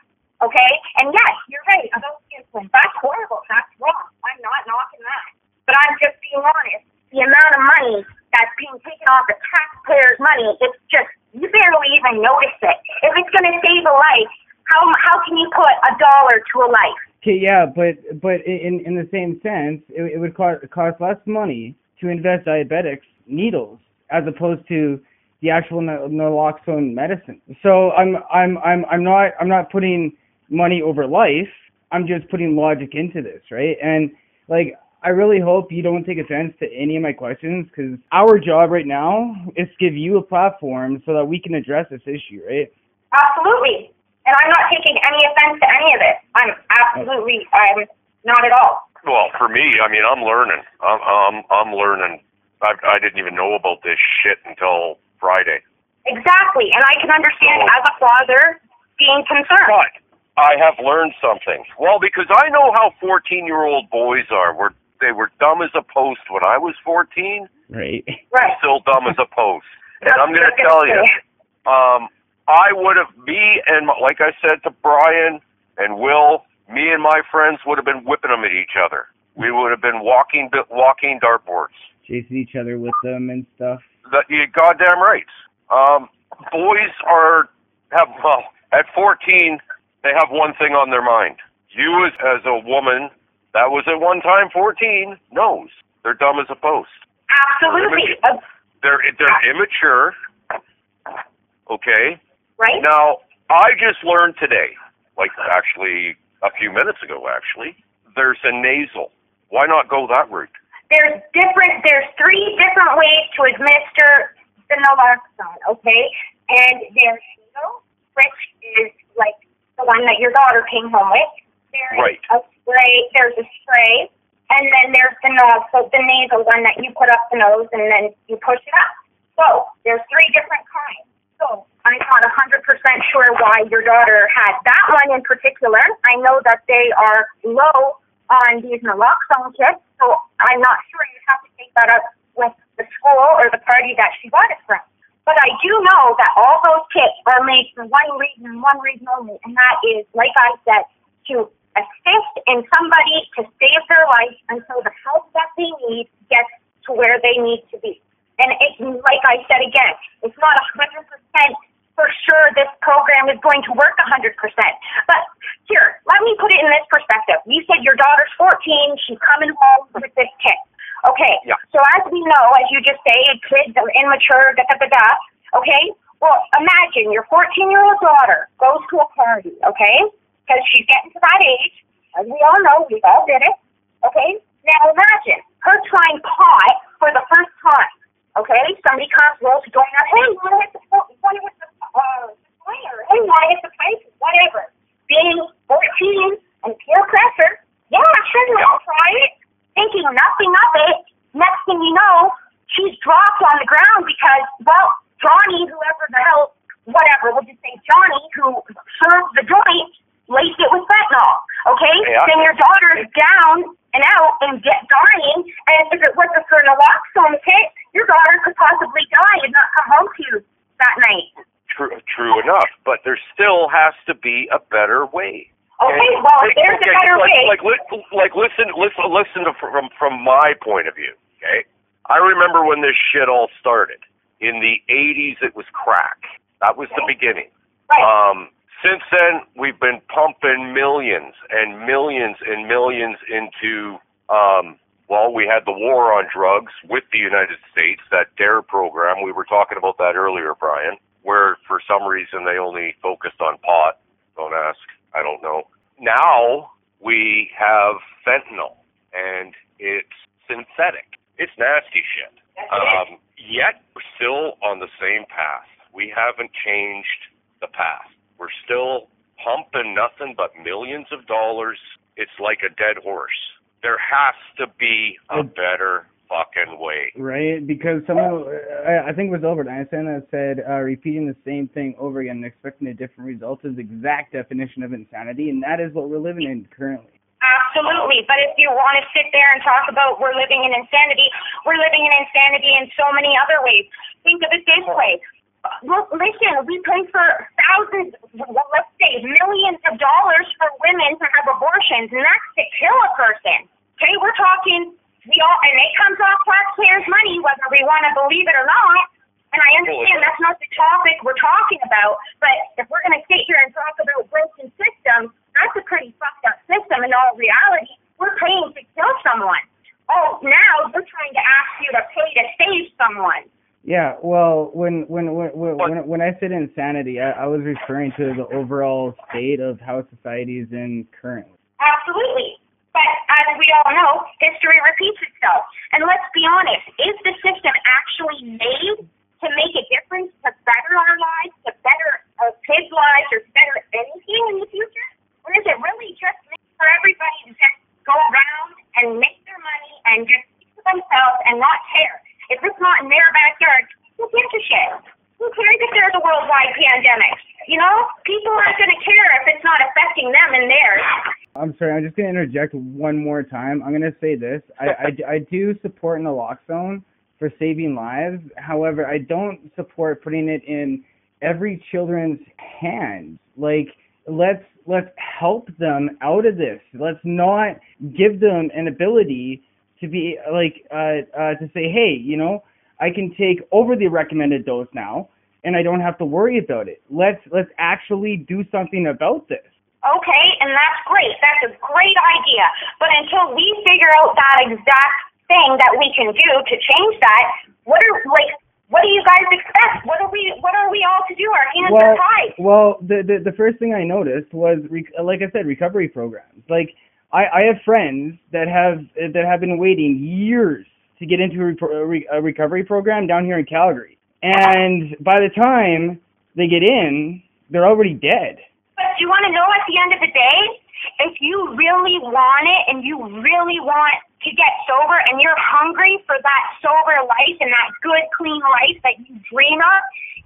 okay? And yes, you're right about insulin. That's horrible. That's wrong. I'm not knocking that. But I'm just being honest. The amount of money that's being taken off the taxpayer's money, it's just, you barely even notice it. If it's going to save a life, how can you put $1 to a life? Okay, yeah, but in the same sense, it would cost less money to invest diabetics needles as opposed to the actual naloxone medicine. So I'm not putting money over life. I'm just putting logic into this, right? And like, I really hope you don't take offense to any of my questions, because our job right now is to give you a platform so that we can address this issue, right? Absolutely. And I'm not taking any offense to any of it. I'm not at all. Well, for me, I mean, I'm learning. I'm learning. I didn't even know about this shit until Friday. Exactly, and I can understand as a father being concerned. But I have learned something. Well, because I know how 14-year-old boys are. They were dumb as a post when I was 14. Right. Right. Still dumb as a post. And I'm going to tell you, I would have, like I said to Brian and Will, me and my friends would have been whipping them at each other. We would have been walking dartboards. Chasing each other with them and stuff. You're goddamn right. Boys at 14, they have one thing on their mind. You as a woman, that was at one time 14, knows. They're dumb as a post. Absolutely. They're immature. Okay? Right. Now, I just learned today, like actually a few minutes ago, there's a nasal. Why not go that route? There's three different ways to administer the naloxone, okay? And there's needle, which is like the one that your daughter came home with. There's a spray, and then there's the nozzle, so the nasal one that you put up the nose and then you push it up. So there's three different kinds. So I'm not 100% sure why your daughter had that one in particular. I know that they are low on these naloxone kits, so I'm not sure. You have to take that up with the school or the party that she got it from. But I do know that all those kits are made for one reason only, and that is, like I said, to assist in somebody to save their life until the help that they need gets to where they need to be. And it, like I said again, it's not 100% for sure this program is going to work 100%. But here, let me put it in this perspective. You said your daughter's 14, she's coming home with this kid. Okay, yeah. So as we know, as you just say, kids are immature, da-da-da-da, okay? Well, imagine your 14-year-old daughter goes to a party, okay? Because she's getting to that age. As we all know, we've all did it, okay? Now imagine her trying pot for the first time, okay? Somebody comes, rolls the door, hey, you want to hit the fire? Hey, you want to hit the pipe? Whatever. Being 14 and peer pressure, yeah, sure, I'll try it. Thinking nothing of it, next thing you know, she's dropped on the ground because, well, Johnny, whoever the hell, whatever, we'll just say Johnny, who served the joint, laced it with fentanyl, okay? Yeah. Then your daughter's down and out and dying, and if it wasn't for a naloxone hit, your daughter could possibly die and not come home to you that night. True enough, but there still has to be a better way. Okay, well, there's a better way. Listen to from my point of view, okay? I remember when this shit all started. In the 80s, it was crack. That was the beginning. Right. Since then, we've been pumping millions and millions and millions into Well, we had the war on drugs with the United States, that DARE program. We were talking about that earlier, Brian, where for some reason they only focused on pot. Don't ask. I don't know. Now we have fentanyl, and it's synthetic. It's nasty shit. Yet we're still on the same path. We haven't changed the path. We're still pumping nothing but millions of dollars. It's like a dead horse. There has to be a better fucking way. Right? Because someone, I think it was Albert Einstein that said, repeating the same thing over again and expecting a different result is the exact definition of insanity, and that is what we're living in currently. Absolutely, but if you want to sit there and talk about we're living in insanity, we're living in insanity in so many other ways. Think of it this way. Look, listen, we pay for thousands, let's say millions of dollars for women to have abortions, and that's to kill a person. Okay, we're talking, and it comes off taxpayers' money, whether we want to believe it or not. And I understand that's not the topic we're talking about, but if we're going to sit here and talk about broken systems, that's a pretty fucked up system in all reality. We're paying to kill someone. Oh, now they're trying to ask you to pay to save someone. Yeah, well, when I said insanity, I was referring to the overall state of how society is in currently. Absolutely. But as we all know, history repeats itself. And let's be honest, is the system actually made to make a difference, to better our lives, to better our kids' lives, or to better anything in the future? Or is it really just made for everybody to just go around and make their money and just keep to themselves and not care? If it's not in their backyard, who gives a shit? Who cares if there's a worldwide pandemic? You know, people aren't going to care if it's not affecting them and theirs. I'm sorry, I'm just going to interject one more time. I'm going to say this. I do support naloxone for saving lives. However, I don't support putting it in every children's hands. Like, let's help them out of this. Let's not give them an ability to be like, to say, hey, you know, I can take over the recommended dose now and I don't have to worry about it. Let's actually do something about this. Okay, and that's great. That's a great idea. But until we figure out that exact thing that we can do to change that, what do you guys expect? What are we all to do? Our hands are tied. Well, the first thing I noticed was, like I said, recovery programs. Like, I have friends that have been waiting years to get into a recovery program down here in Calgary, and by the time they get in, they're already dead. But you want to know, at the end of the day, if you really want it and you really want to get sober and you're hungry for that sober life and that good, clean life that you dream of,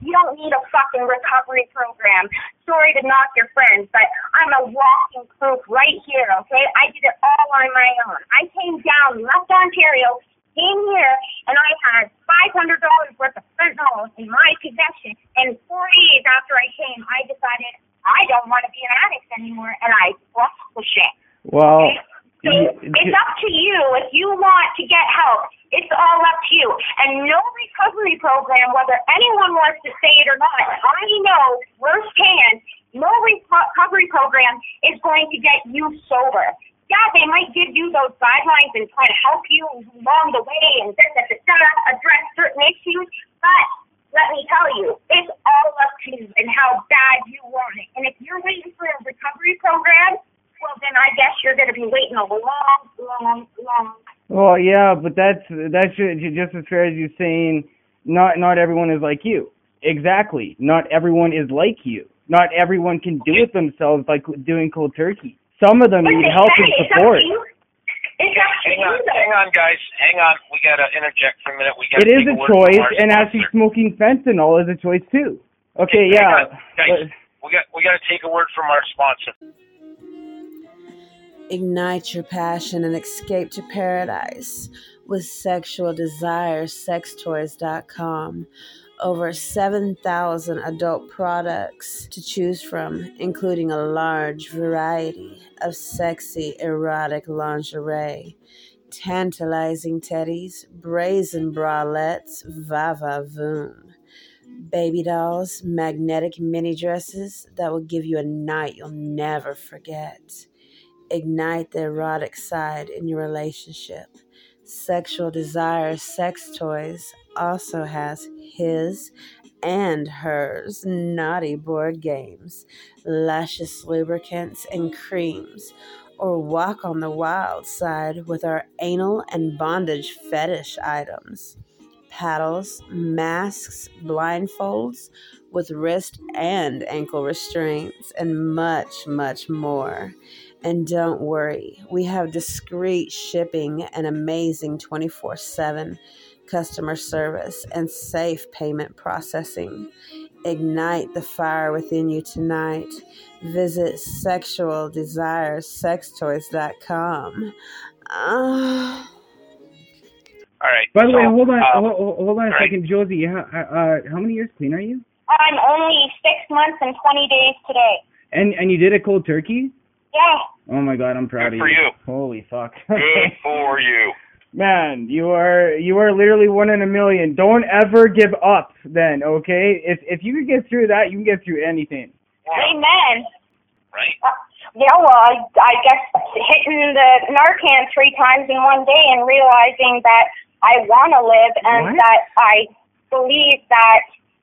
you don't need a fucking recovery program. Sorry to knock your friends, but I'm a walking proof right here, okay? I did it all on my own. I came down, left Ontario, came here, and I had $500 worth of fentanyl in my possession. And 4 days after I came, I decided I don't want to be an addict anymore, and I lost the shit. Well, okay? So it's up to you. If you want to get help, it's all up to you. And no recovery program, whether anyone wants to say it or not, I know firsthand, no recovery program is going to get you sober. Yeah, they might give you those guidelines and try to help you along the way and address certain issues, but let me tell you, it's all up to you and how bad you want it. And if you're waiting for a recovery program, well, then I guess you're going to be waiting a long time. Well, yeah, but that's just as fair as you saying not everyone is like you. Exactly. Not everyone is like you. Not everyone can do it themselves by doing cold turkey. Some of them need help and support. Hang on, guys. Hang on. We got to interject for a minute. It is a choice, and actually smoking fentanyl is a choice, too. Okay, yeah. Guys, we got to take a word from our sponsor. Ignite your passion and escape to paradise with Sexual Desire Sextoys.com. Over 7,000 adult products to choose from, including a large variety of sexy erotic lingerie, tantalizing teddies, brazen bralettes, va-va-voom, baby dolls, magnetic mini dresses that will give you a night you'll never forget. Ignite the erotic side in your relationship. Sexual Desire Sex Toys also has his and hers naughty board games, luscious lubricants and creams, or walk on the wild side with our anal and bondage fetish items, paddles, masks, blindfolds with wrist and ankle restraints, and much, much more. And don't worry, we have discreet shipping and amazing 24/7 customer service and safe payment processing. Ignite the fire within you tonight. Visit sexualdesiressextoys.com. All right. By the way, hold on a second, Josie. How many years clean are you? I'm only 6 months and 20 days today. And you did a cold turkey? Yeah. Oh my God, I'm proud of you. Good for you. Holy fuck. Good for you. Man, you are literally one in a million. Don't ever give up then, okay? If you can get through that, you can get through anything. Amen. Right. Yeah, well, I guess hitting the Narcan 3 times in one day and realizing that I want to live and that I believe that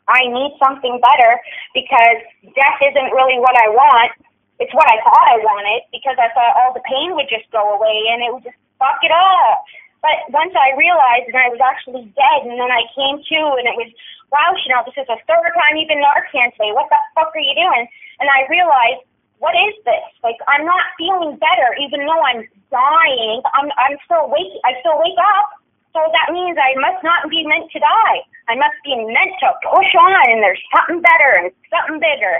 I need something better, because death isn't really what I want. It's what I thought I wanted, because I thought all the pain would just go away and it would just fuck it up. But once I realized and I was actually dead, and then I came to, and it was, wow, Chanel, this is the 3rd time you've been Narcan today. What the fuck are you doing? And I realized, what is this? Like, I'm not feeling better, even though I'm dying. I'm still awake. I still wake up. So that means I must not be meant to die. I must be meant to push on, and there's something better and something bigger.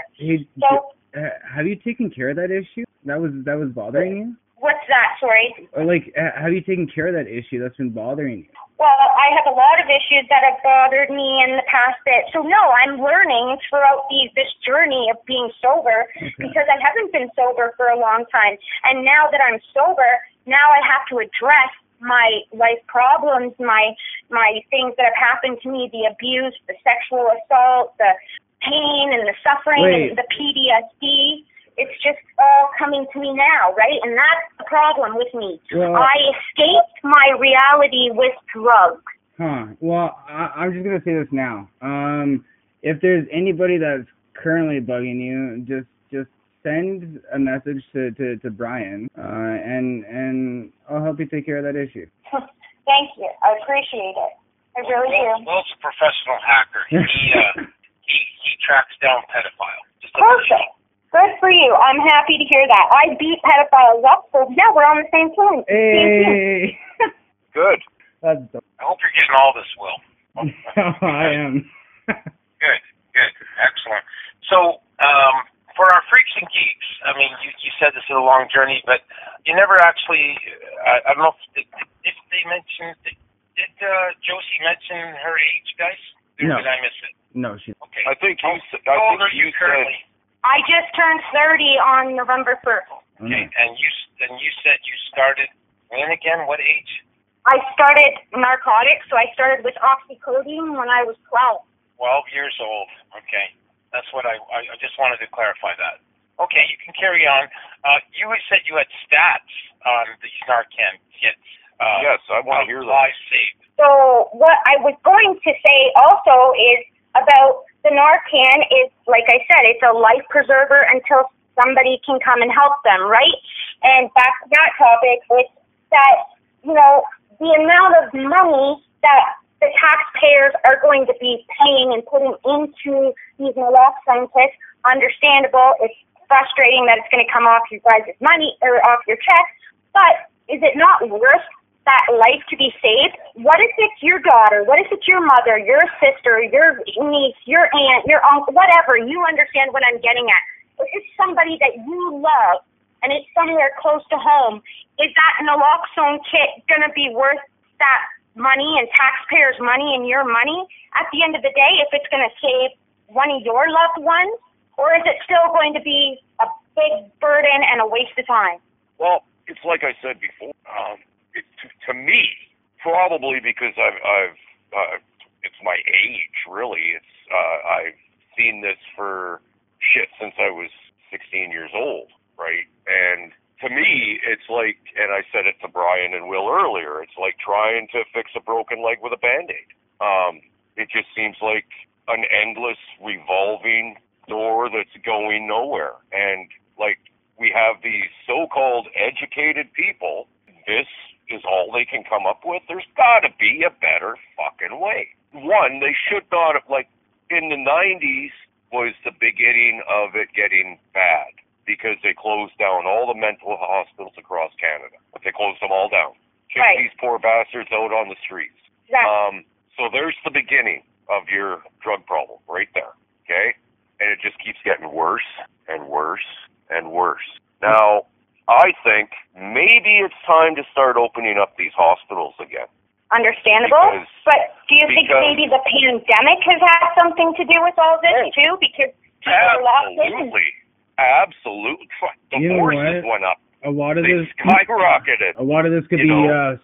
Have you taken care of that issue? That was bothering you? What's that, sorry? Have you taken care of that issue that's been bothering you? Well, I have a lot of issues that have bothered me in the past bit. So, no, I'm learning throughout this journey of being sober, because I haven't been sober for a long time. And now that I'm sober, now I have to address my life problems, my things that have happened to me, the abuse, the sexual assault, the pain and the suffering and the PTSD. It's just all coming to me now, right? And that's the problem with me. Well, I escaped my reality with drugs. Huh. Well, I'm just going to say this now. If there's anybody that's currently bugging you, just send a message to Brian, and I'll help you take care of that issue. Thank you. I appreciate it. I really do. Will's a professional hacker. He tracks down pedophiles. Perfect. Good for you. I'm happy to hear that. I beat pedophiles up, so now we're on the same team. Hey. Good. I hope you're getting all this, Will. I am. Good. Excellent. So, for our freaks and geeks, I mean, you said this is a long journey, but you never actually, I don't know if they mentioned, did Josie mention her age, guys? No. Did I miss it? No, she didn't. Okay. How old are you currently? I just turned 30 on November 1st. Okay, and you said you started when again? What age? I started narcotics, so I started with oxycodone when I was 12. 12 years old. Okay, that's what I just wanted to clarify that. Okay, you can carry on. You said you had stats on these Narcan kits. Yes, I want to hear that. Lives saved. So what I was going to say also is about the Narcan is, like I said, it's a life preserver until somebody can come and help them, right? And back to that topic, it's that, you know, the amount of money that the taxpayers are going to be paying and putting into these naloxone kits, understandable. It's frustrating that it's going to come off your guys' money or off your check, but is it not worth that life to be saved? What if it's your daughter? What if it's your mother, your sister, your niece, your aunt, your uncle, whatever? You understand what I'm getting at. If it's somebody that you love and it's somewhere close to home, is that naloxone kit going to be worth that money and taxpayers' money and your money at the end of the day, if it's going to save one of your loved ones? Or is it still going to be a big burden and a waste of time? Well, it's like I said before. To me, probably because I've it's my age, really. It's I've seen this for since I was 16 years old, right? And to me, it's like, and I said it to Brian and Will earlier, it's like trying to fix a broken leg with a Band-Aid. It just seems like an endless revolving door that's going nowhere. And, like, we have these so-called educated people. This is all they can come up with. There's got to be a better fucking way. One, they should not have, like, in the 90s was the beginning of it getting bad because they closed down all the mental hospitals across Canada. But they closed them all down. Kicked right. These poor bastards out on the streets. Exactly. So there's the beginning of your drug problem right there, okay? And it just keeps getting worse and worse and worse. Now, I think maybe it's time to start opening up these hospitals again. Understandable, but do you think maybe the pandemic has had something to do with all this too? Because people are locked in. Absolutely. The forces went up. A lot of this skyrocketed. A lot of this could be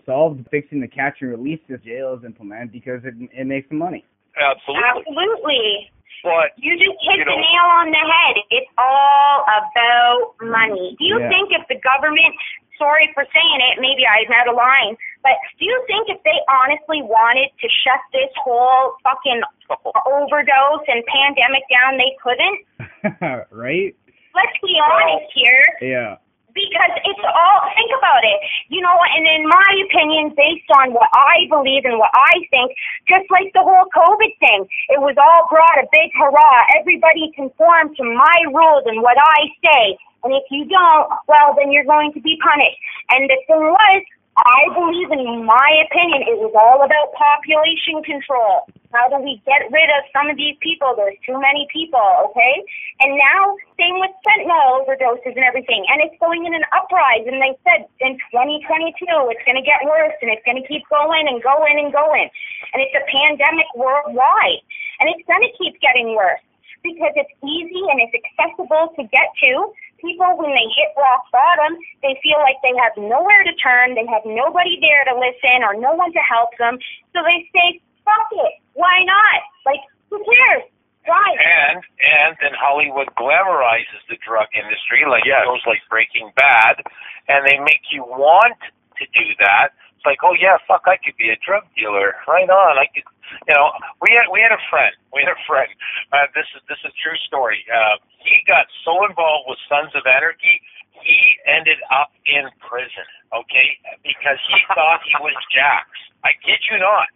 solved fixing the catch and release the jails implement because it makes some money. Absolutely. But you just hit the nail on the head. It's all about money. Do you think if the government, sorry for saying it, maybe I'm out of line, but do you think if they honestly wanted to shut this whole fucking overdose and pandemic down, they couldn't? Right? Let's be honest here. Yeah. Because it's all, think about it, and in my opinion, based on what I believe and what I think, just like the whole COVID thing, it was all brought a big hurrah. Everybody conformed to my rules and what I say. And if you don't, well, then you're going to be punished. And the thing was, I believe, in my opinion, it was all about population control. How do we get rid of some of these people? There's too many people, okay? And now, same with fentanyl overdoses and everything. And it's going in an uprise. And they said in 2022, it's going to get worse, and it's going to keep going and going and going. And it's a pandemic worldwide. And it's going to keep getting worse because it's easy and it's accessible to get to. People, when they hit rock bottom, they feel like they have nowhere to turn. They have nobody there to listen or no one to help them. So they say, fuck it. Why not? Like, who cares? Why? And then Hollywood glamorizes the drug industry, like shows like Breaking Bad, and they make you want to do that. It's like, oh yeah, fuck, I could be a drug dealer. Right on, I could. We had a friend. This is a true story. He got so involved with Sons of Anarchy, he ended up in prison. Okay, because he thought he was Jax. I kid you not.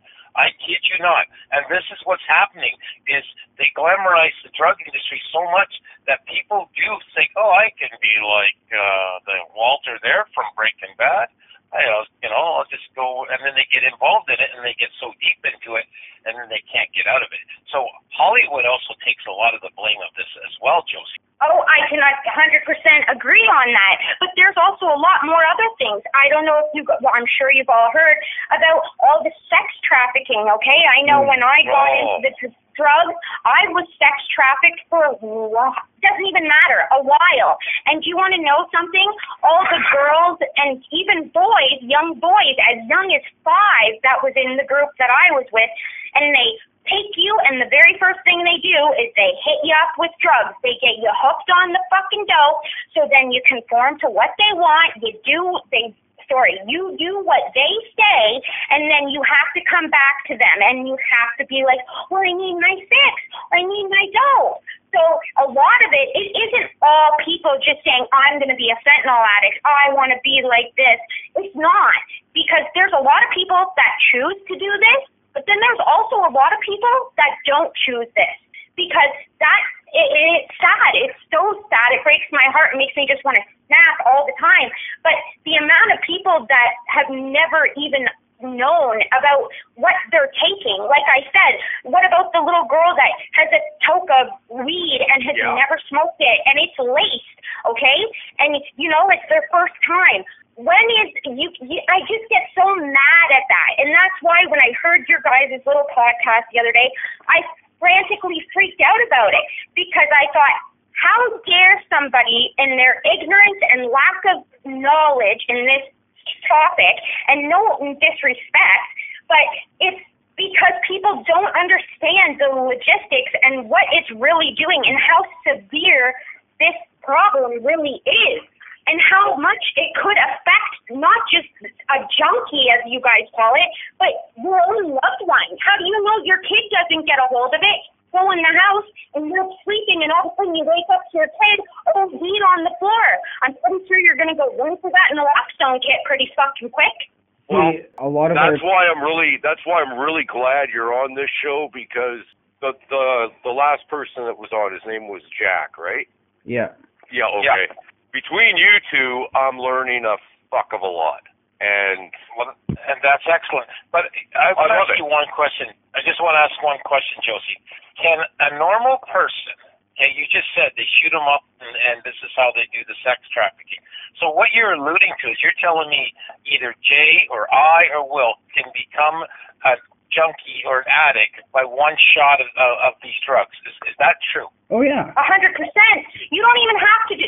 And this is what's happening, is they glamorize the drug industry so much that people do think, oh, I can be like the Walter there from Breaking Bad. I'll just go, and then they get involved in it, and they get so deep into it, and then they can't get out of it. So Hollywood also takes a lot of the blame of this as well, Josie. Oh, I cannot 100% agree on that, but there's also a lot more other things. I don't know if I'm sure you've all heard about all the sex trafficking, okay? I know when I got into the drugs, I was sex trafficked for a while. Doesn't even matter, a while. And do you want to know something? All the girls and even boys, young boys, as young as 5, that was in the group that I was with, and they take you, and the very first thing they do is they hit you up with drugs. They get you hooked on the fucking dope, so then you conform to what they want. You do what they say, and then you have to come back to them, and you have to be like, well, I need my fix. I need my dope. So a lot of it, it isn't all people just saying, I'm going to be a fentanyl addict. I want to be like this. It's not, because there's a lot of people that choose to do this, but then there's also a lot of people that don't choose this, because it's sad. It's so sad. It breaks my heart. It makes me just want to snap all the time. But the amount of people that have never even known about what they're taking, like I said, what about the little girl that has a toke of weed and has never smoked it, and it's laced, okay? And, it's their first time. I just get so mad at that. And that's why when I heard your guys' little podcast the other day, I frantically freaked out about it, because I thought, how dare somebody in their ignorance and lack of knowledge in this topic, and no disrespect, but it's because people don't understand the logistics and what it's really doing and how severe this problem really is, and how much it could affect not just a junkie, as you guys call it, but your own loved one. How do you know your kid doesn't get a hold of it? Go in the house and you're sleeping, and all of a sudden you wake up to your kid, oh, weed on the floor. I'm pretty sure you're going to go run for that naloxone kit pretty fucking quick. Well, that's why I'm really glad you're on this show, because the last person that was on, his name was Jack, right? Yeah. Yeah. Okay. Yeah. Between you two, I'm learning a fuck of a lot, and that's excellent. But I just want to ask one question, Josie. Can a normal person? Okay, you just said they shoot them up, and this is how they do the sex trafficking. So what you're alluding to is you're telling me either Jay or I or Will can become a junkie or an addict by one shot of these drugs. Is that true? Oh, yeah. 100%. You don't even have to do,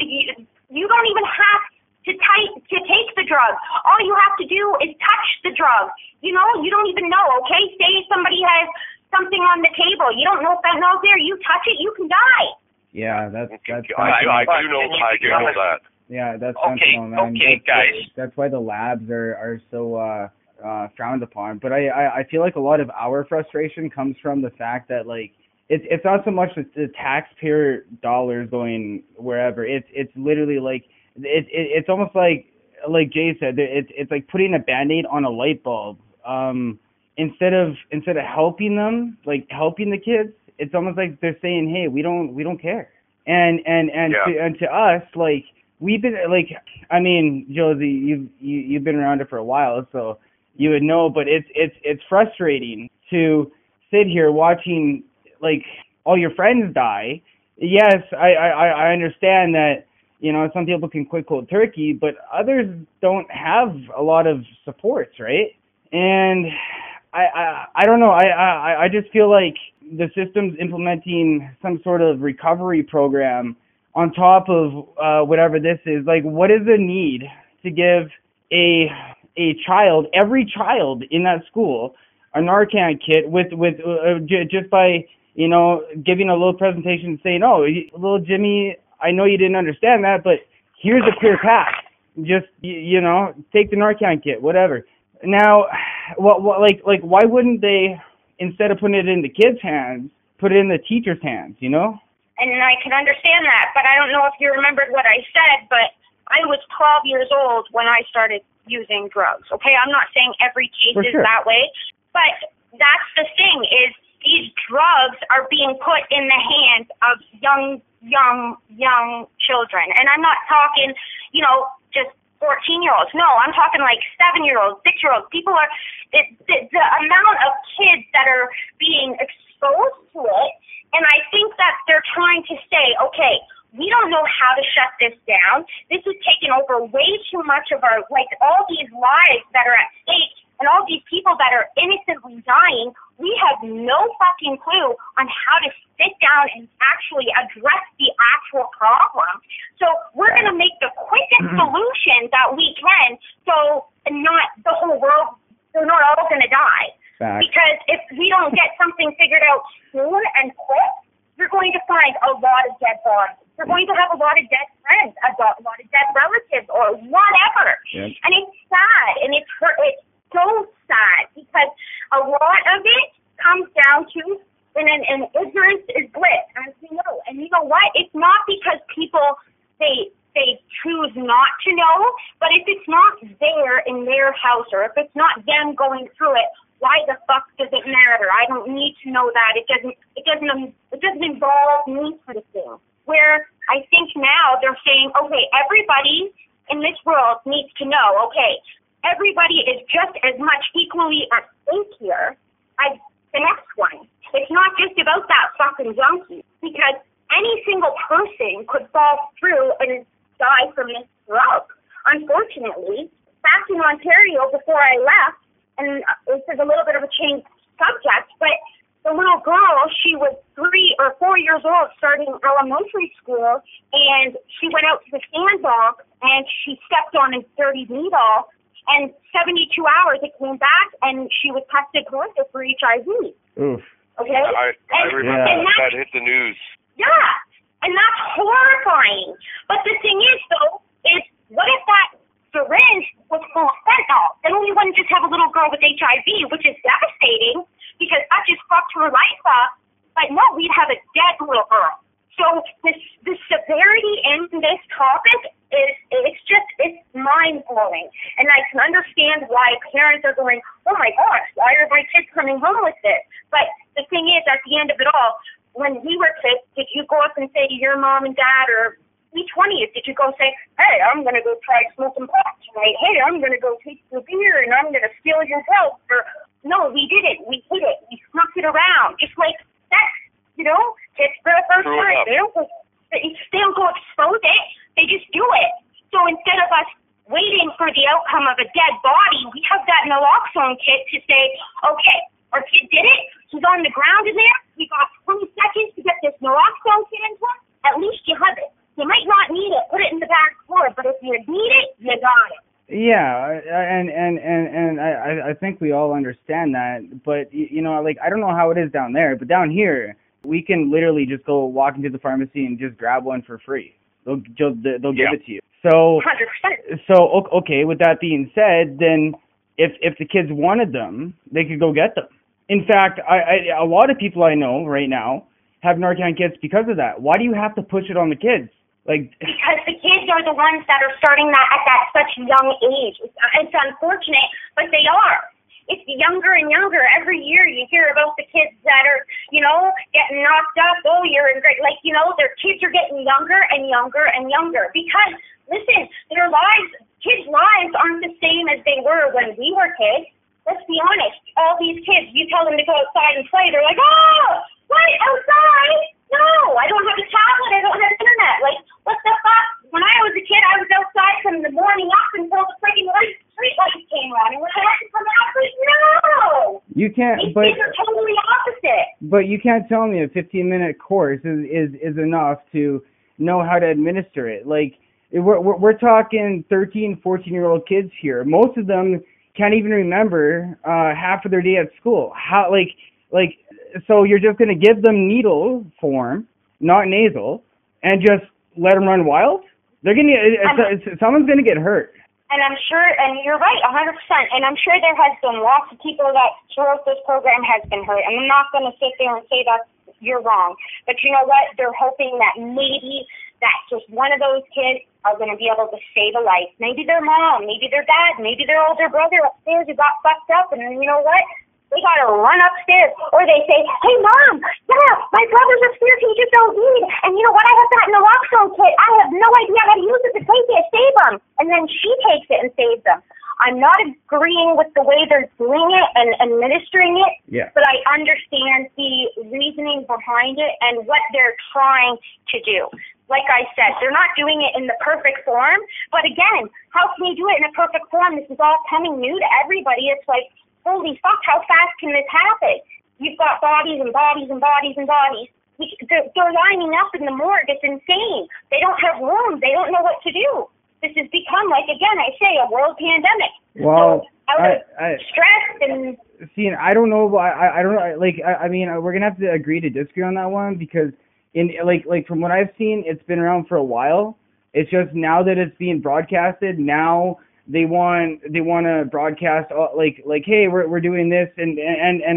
you don't even have to take the drug. All you have to do is touch the drug. You know, you don't even know, okay? Say somebody has something on the table. You don't know if fentanyl's there. You touch it, you can die. Yeah, that's I do know that. Yeah, that's fentanyl, man. Okay, guys. That's why the labs are so frowned upon. But I feel like a lot of our frustration comes from the fact that, like, it's not so much that the taxpayer dollars going wherever. It's literally like it's almost like Jay said. It's like putting a Band-Aid on a light bulb. Instead of helping them, like helping the kids, it's almost like they're saying, "Hey, we don't care." And to us, like, we've been like, I mean, Josie, you've been around it for a while, so you would know. But it's frustrating to sit here watching like all your friends die. Yes, I understand that, you know, some people can quit cold turkey, but others don't have a lot of supports, right? And I don't know. I just feel like the system's implementing some sort of recovery program on top of whatever this is. Like, what is the need to give a child, every child in that school, a Narcan kit just by, you know, giving a little presentation and saying, "Oh, little Jimmy, I know you didn't understand that, but here's a clear path. Just, you know, take the Narcan kit, whatever." Now, what, why wouldn't they, instead of putting it in the kids' hands, put it in the teachers' hands, you know? And I can understand that, but I don't know if you remembered what I said, but I was 12 years old when I started using drugs, okay? I'm not saying every case is that way, but that's the thing, is these drugs are being put in the hands of young children. And I'm not talking, you know, just 14-year-olds. No, I'm talking like 7-year-olds, 6-year-olds. People are, the amount of kids that are being exposed to it, and I think that they're trying to say, okay, we don't know how to shut this down. This is taking over way too much of our, like, all these lives that are at stake and all these people that are innocently dying. We have no fucking clue on how to sit down and actually address the actual problem. So we're going to make the quickest solution that we can, so not the whole world, they're not all going to die. Fact. Because if we don't get something figured out soon and quick, you're going to find a lot of dead bodies. You're going to have a lot of dead friends, a lot of dead relatives, or whatever. Yep. And it's sad, and it's so sad, because a lot of it comes down to, and ignorance is bliss, as we know. And you know what? It's not because people, they choose not to know, but if it's not there in their house, or if it's not them going through it, why the fuck does it matter? I don't need to know that. It doesn't involve me for the thing. Where I think now they're saying, okay, everybody in this world needs to know, okay, everybody is just as much equally at stake here as the next one. It's not just about that fucking junkie, because any single person could fall through and die from this drug. Unfortunately, back in Ontario before I left, and this is a little bit of a changed subject, but the little girl, she was 3 or 4 years old, starting elementary school, and she went out to the sandbox, and she stepped on a dirty needle, and 72 hours it came back, and she was tested positive for HIV. Oof. Okay? I remember that hit the news. Yeah, and that's horrifying. But the thing is, though, is what if that syringe was girl with HIV, which is devastating because that just fucked her life up. But no, we'd have a dead little girl. So the severity in this topic it's mind-blowing. And I can understand why parents are going, oh, my gosh, why are my kids coming home with this? But the thing is, at the end of it all, when we were kids, did you go up and say to your mom and dad or each one of you, did you go say, hey, I'm going to go try smoking pot tonight. Hey, I'm going to go take some beer and I'm going to steal your health? Or, no, we didn't. We hid it. We snuck it around. Just like sex, you know? It's for the first time. They don't go expose it. They just do it. So instead of us waiting for the outcome of a dead body, we have that naloxone kit to say, okay, our kid did it. He's on the ground in there. We got 20 seconds to get this naloxone kit into him. At least you have it. You might not need it. Put it in the back drawer. But if you need it, you got it. Yeah, and I think we all understand that. But, you know, like, I don't know how it is down there, but down here, we can literally just go walk into the pharmacy and just grab one for free. They'll give it to you. So 100%. So okay, with that being said, then if the kids wanted them, they could go get them. In fact, I a lot of people I know right now have Narcan kits because of that. Why do you have to push it on the kids? Like, because the kids are the ones that are starting that at that such young age. It's unfortunate, but they are. It's younger and younger. Every year you hear about the kids that are, you know, getting knocked up. Oh, you're in great. Like, you know, their kids are getting younger and younger and younger. Because, listen, their lives, kids' lives aren't the same as they were when we were kids. Let's be honest. All these kids, you tell them to go outside and play. They're like, oh, what? Outside? No, I don't have a tablet. I don't have internet. Like, what the fuck? When I was a kid, I was outside from the morning up until the freaking lights. Streetlights came on, and when I had to come out, I was like, no! You can't, but... These are totally opposite. But you can't tell me a 15-minute course is enough to know how to administer it. Like, we're talking 13, 14-year-old kids here. Most of them can't even remember half of their day at school. How, like, so you're just going to give them needle form, not nasal, and just let them run wild? They're going to... Someone's going to get hurt. And I'm sure, and you're right, 100%, and I'm sure there has been lots of people that throughout this program has been hurt, and I'm not going to sit there and say that you're wrong. But you know what? They're hoping that maybe that just one of those kids are going to be able to save a life. Maybe their mom, maybe their dad, maybe their older brother upstairs who got fucked up, and you know what? They got to run upstairs, or they say, hey, Mom, yeah, my brother's upstairs, he just OD'd, and you know what? I have that naloxone kit. I have no idea how to use it to take it, save them. And then she takes it and saves them. I'm not agreeing with the way they're doing it and administering it, but I understand the reasoning behind it and what they're trying to do. Like I said, they're not doing it in the perfect form, but again, how can you do it in a perfect form? This is all coming new to everybody. It's like, holy fuck, how fast can this happen? You've got bodies and bodies and bodies and bodies. They're lining up in the morgue. It's insane. They don't have room. They don't know what to do. This has become, like, again, I say, a world pandemic. Well, so I stressed and... See, I don't know. I don't know. Like, I mean, we're going to have to agree to disagree on that one because, like from what I've seen, it's been around for a while. It's just now that it's being broadcasted, now... They want to broadcast like hey, we're doing this and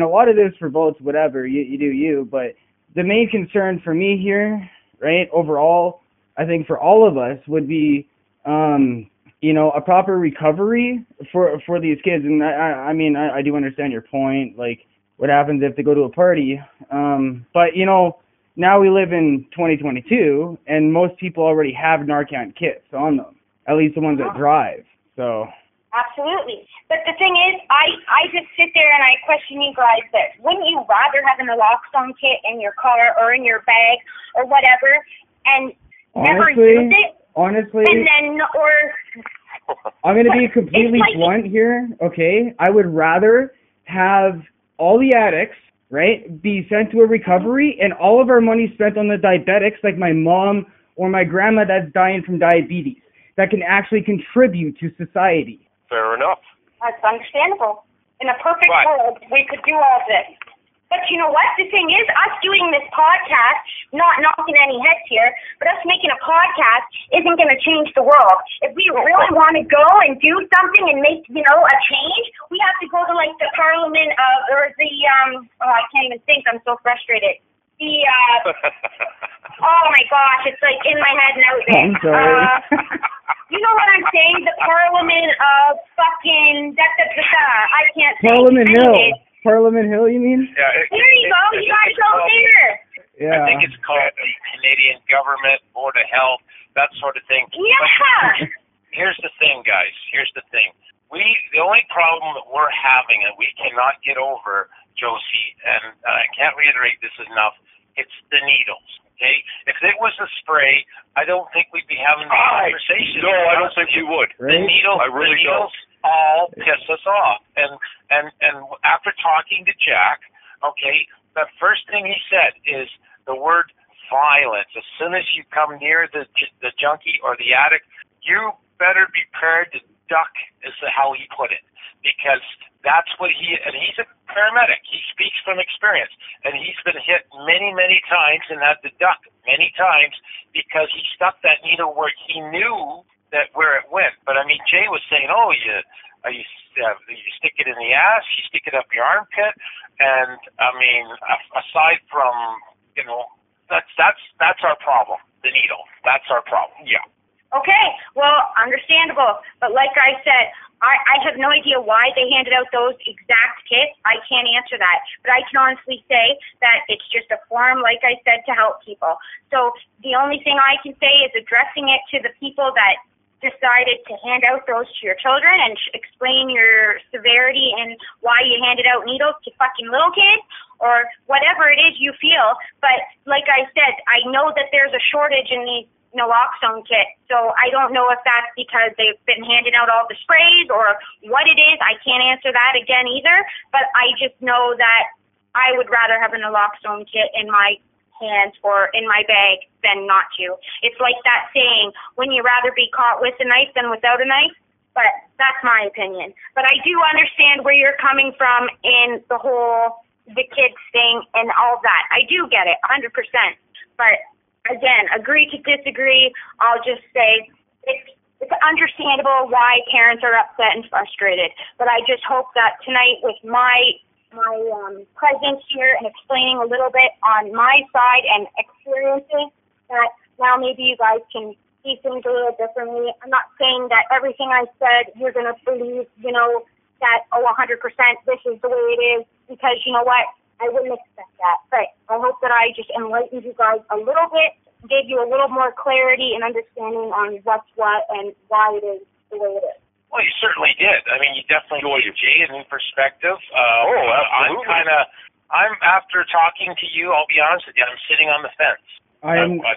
a lot of this revolts whatever you do you, but the main concern for me here, right, overall, I think for all of us would be you know, a proper recovery for these kids. And I mean I do understand your point, like what happens if they go to a party, but you know, now we live in 2022 and most people already have Narcan kits on them, at least the ones that drive. So absolutely. But the thing is, I just sit there and I question you guys this. Wouldn't you rather have a naloxone kit in your car or in your bag or whatever and never use it? Honestly. And then I'm going to be completely blunt here, okay? I would rather have all the addicts, right, be sent to a recovery and all of our money spent on the diabetics like my mom or my grandma that's dying from diabetes. That can actually contribute to society. Fair enough. That's understandable. In a perfect world, we could do all this. But you know what? The thing is, us doing this podcast, not knocking any heads here, but us making a podcast isn't going to change the world. If we really want to go and do something and make, you know, a change, we have to go to, like, the parliament of, or the, oh, I can't even think. I'm so frustrated. The, oh, my gosh. It's, like, in my head and out there. I'm sorry. You know what I'm saying? The parliament of fucking da-da-da-da. I can't think. Parliament Hill. Parliament Hill, you mean? Yeah, there you go. You got to go there. Yeah. I think it's called the Canadian Government, Board of Health, that sort of thing. Yeah. But here's the thing, guys. Here's the thing. The only problem that we're having and we cannot get over, Josie, and I can't reiterate this enough, it's the needles. Okay? If it was a spray, I don't think we'd be having this conversation. No, I don't think we would. Right? The needles all piss us off. And after talking to Jack, okay, the first thing he said is the word violence. As soon as you come near the junkie or the addict, you better be prepared to duck, is how he put it, because that's what he's a paramedic. He speaks from experience, and he's been hit many, many times and had to duck many times because he stuck that needle where he knew that where it went. But I mean, Jay was saying, "Oh, you stick it in the ass, you stick it up your armpit," and I mean, aside from, you know, that's our problem. The needle. That's our problem. Yeah. Okay, well, understandable. But like I said, I have no idea why they handed out those exact kits. I can't answer that. But I can honestly say that it's just a form, like I said, to help people. So the only thing I can say is addressing it to the people that decided to hand out those to your children and explain your severity and why you handed out needles to fucking little kids or whatever it is you feel. But like I said, I know that there's a shortage in these Naloxone kit, so I don't know if that's because they've been handing out all the sprays or what it is. I can't answer that again either, but I just know that I would rather have a Naloxone kit in my hands or in my bag than not to. It's like that saying, wouldn't you rather be caught with a knife than without a knife? But that's my opinion. But I do understand where you're coming from in the whole the kids thing and all that. I do get it 100%, but again, agree to disagree. I'll just say it's understandable why parents are upset and frustrated. But I just hope that tonight, with my presence here and explaining a little bit on my side and experiences, that now maybe you guys can see things a little differently. I'm not saying that everything I said you're going to believe, you know, that, oh, 100% this is the way it is, because you know what? I wouldn't expect that, but I hope that I just enlightened you guys a little bit, gave you a little more clarity and understanding on what's what and why it is the way it is. Well, you certainly did. I mean, you definitely gave Jay a new perspective. Absolutely. I'm after talking to you, I'll be honest with you, I'm sitting on the fence.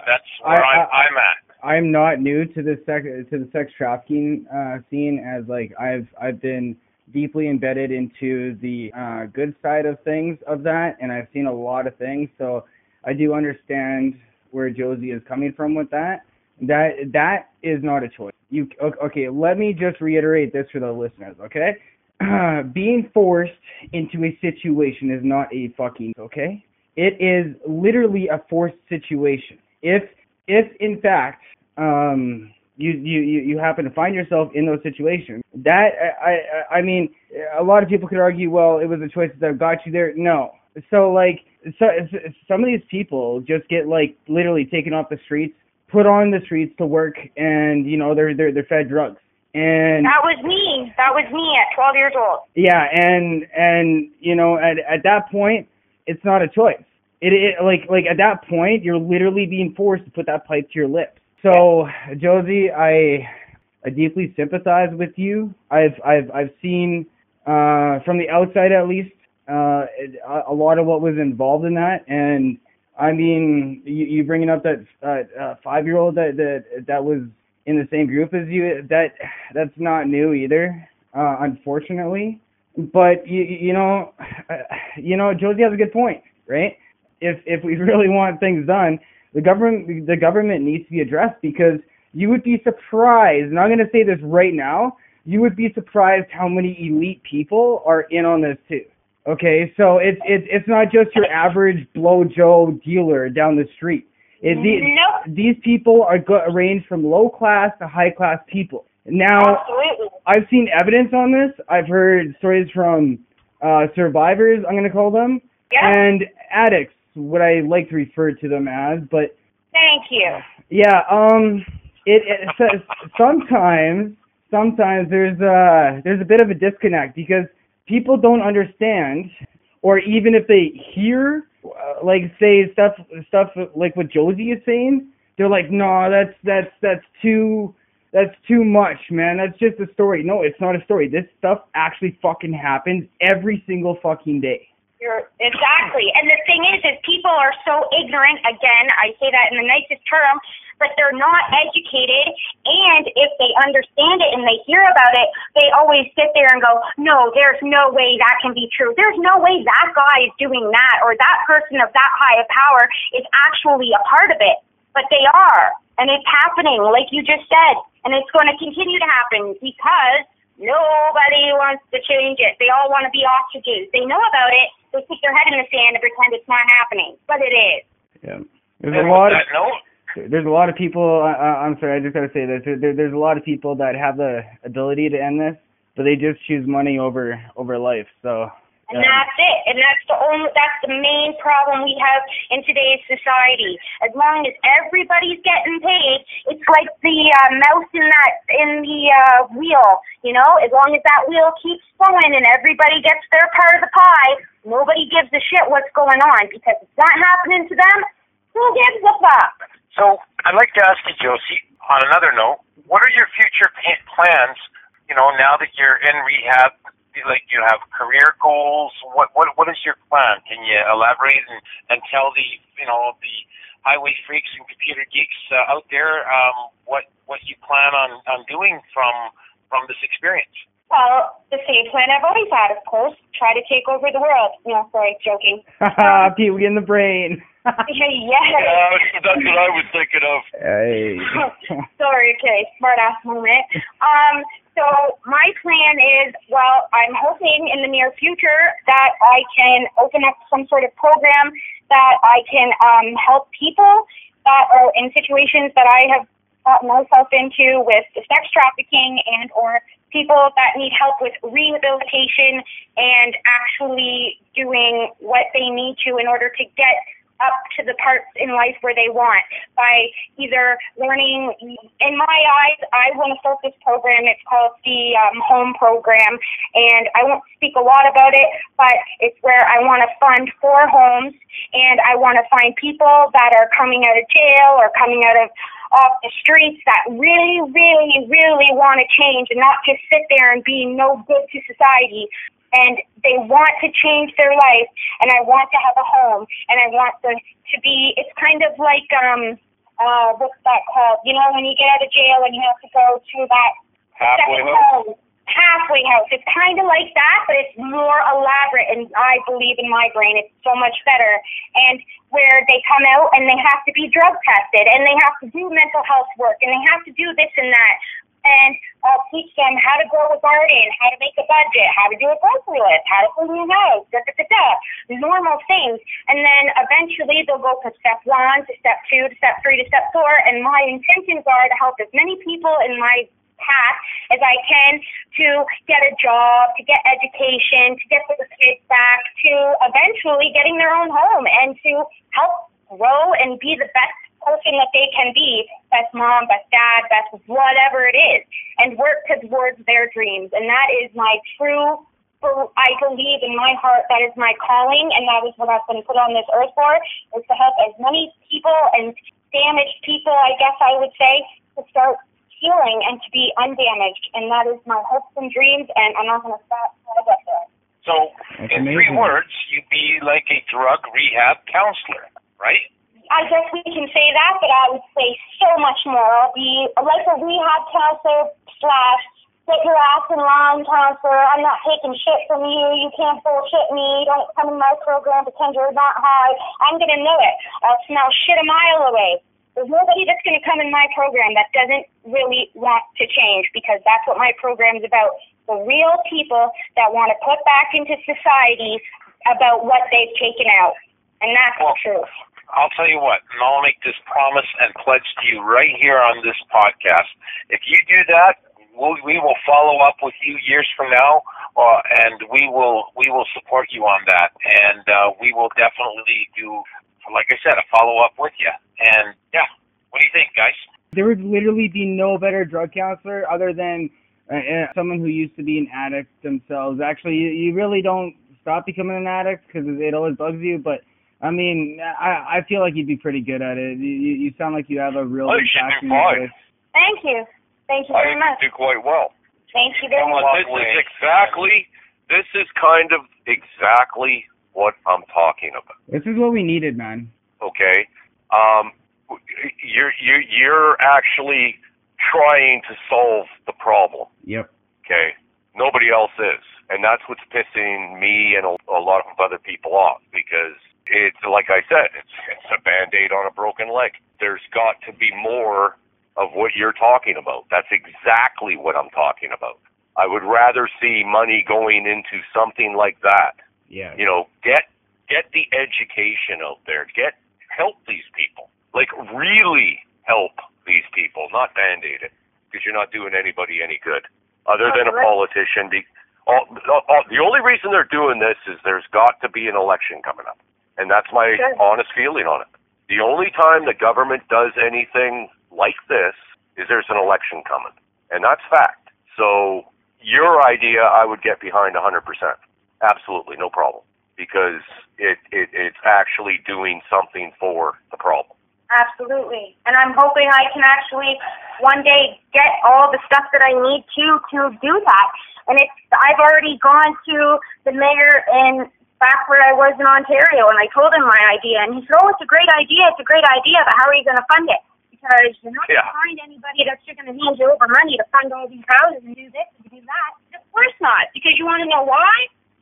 That's where I'm at. I'm not new to the sex trafficking scene, as like I've been deeply embedded into the good side of things of that, and I've seen a lot of things, so I do understand where Josie is coming from with that. That is not a choice. Okay, let me just reiterate this for the listeners, okay? Being forced into a situation is not a fucking, okay? It is literally a forced situation. If in fact, you happen to find yourself in those situations. That, I mean, a lot of people could argue, well, it was a choice that got you there. No. So, like, some of these people just get, like, literally taken off the streets, put on the streets to work, and, you know, they're fed drugs. And that was me. That was me at 12 years old. Yeah, and you know, at that point, it's not a choice. It at that point, you're literally being forced to put that pipe to your lips. So, Josie, I deeply sympathize with you. I've seen from the outside, at least, a lot of what was involved in that. And I mean, you bringing up that 5-year-old that was in the same group as you, that's not new either, unfortunately. But you know, Josie has a good point, right? If we really want things done, the government needs to be addressed, because you would be surprised, and I'm going to say this right now, you would be surprised how many elite people are in on this too. Okay, so it's not just your average blowjob dealer down the street. These people are arranged from low class to high class people. Now, absolutely. I've seen evidence on this. I've heard stories from survivors, I'm going to call them, and addicts, what I like to refer to them as. But thank you. Yeah. It says sometimes there's a bit of a disconnect because people don't understand, or even if they hear, like say stuff like what Josie is saying, they're like, no, that's too much, man. That's just a story. No, it's not a story. This stuff actually fucking happens every single fucking day. Exactly. And the thing is people are so ignorant. Again, I say that in the nicest term, but they're not educated. And if they understand it and they hear about it, they always sit there and go, no, there's no way that can be true. There's no way that guy is doing that, or that person of that high of power is actually a part of it. But they are. And it's happening, like you just said. And it's going to continue to happen because nobody wants to change it. They all want to be ostriches. They know about it. They stick their head in the sand and pretend it's not happening, but it is. Yeah, there's a lot of people. I'm sorry, I just gotta say this. There's a lot of people that have the ability to end this, but they just choose money over life. So. And that's it. And that's the main problem we have in today's society. As long as everybody's getting paid, it's like the mouse in the wheel, you know? As long as that wheel keeps flowing and everybody gets their part of the pie, nobody gives a shit what's going on, because it's not happening to them. Who gives a fuck? So I'd like to ask you, Josie, on another note, what are your future plans, you know, now that you're in rehab? Like, you have career goals. What is your plan? Can you elaborate and tell the highway freaks and computer geeks out there what you plan on doing from this experience? Well, the same plan I've always had, of course. Try to take over the world. No, sorry, joking. Pee-wee in the brain. Yeah, that's what I was thinking of. Hey. Sorry, okay, smart-ass moment. So my plan is, well, I'm hoping in the near future that I can open up some sort of program that I can help people that are in situations that I have gotten myself into with sex trafficking and or people that need help with rehabilitation and actually doing what they need to in order to get up to the parts in life where they want by either learning. In my eyes, I want to start this program. It's called the Home Program, and I won't speak a lot about it, but it's where I want to fund 4 homes, and I want to find people that are coming out of jail or coming out of off the streets that really, really, really want to change and not just sit there and be no good to society. And they want to change their life, and I want to have a home, and I want them to be, it's kind of like, what's that called? You know, when you get out of jail and you have to go to that halfway house. It's kind of like that, but it's more elaborate, and I believe in my brain it's so much better. And where they come out and they have to be drug tested, and they have to do mental health work, and they have to do this and that. And I'll teach them how to grow a garden, how to make a budget, how to do a grocery list, how to clean your house, normal things. And then eventually they'll go from step 1 to step 2 to step 3 to step 4. And my intentions are to help as many people in my path as I can to get a job, to get education, to get their kids back, to eventually getting their own home and to help grow and be the best person that they can be, best mom, best dad, best whatever it is, and work towards their dreams. And that is my true, I believe in my heart, that is my calling, and that is what I've been put on this earth for, is to help as many people and damaged people, I guess I would say, to start healing and to be undamaged. And that is my hopes and dreams, and I'm not going to stop till I get there. So, that's in amazing. 3 words, you'd be like a drug rehab counselor, right? I guess we can say that, but I would say so much more. I'll be like a rehab counselor / get your ass in line counselor. I'm not taking shit from you. You can't bullshit me. Don't come in my program pretend you're not high. I'm going to know it. I'll smell shit a mile away. There's nobody that's going to come in my program that doesn't really want to change, because that's what my program's about. real people that want to put back into society about what they've taken out. And that's the truth. I'll tell you what, and I'll make this promise and pledge to you right here on this podcast. If you do that, we will follow up with you years from now, and we will support you on that. And we will definitely do, like I said, a follow-up with you. And, yeah, what do you think, guys? There would literally be no better drug counselor other than someone who used to be an addict themselves. Actually, you really don't stop becoming an addict because it always bugs you, but I mean, I feel like you'd be pretty good at it. You sound like you have a real passion for it. Thank you. Thank you very much. You do quite well. Thank you very much. This is kind of exactly what I'm talking about. This is what we needed, man. Okay. You're actually trying to solve the problem. Yep. Okay. Nobody else is. And that's what's pissing me and a lot of other people off, because it's, like I said, it's a Band-Aid on a broken leg. There's got to be more of what you're talking about. That's exactly what I'm talking about. I would rather see money going into something like that. Yeah. You know, get the education out there. Help these people. Like, really help these people, not Band-Aid it, because you're not doing anybody any good other than a politician. The only reason they're doing this is there's got to be an election coming up. And that's my honest feeling on it. The only time the government does anything like this is there's an election coming. And that's fact. So your idea I would get behind 100%. Absolutely, no problem. Because it's actually doing something for the problem. Absolutely. And I'm hoping I can actually one day get all the stuff that I need to do that. And I've already gone to the mayor and back where I was in Ontario, and I told him my idea, and he said, "Oh, it's a great idea, but how are you going to fund it? Because you're not going to find anybody that's going to hand you over money to fund all these houses and do this and do that." Of course not, because you want to know why?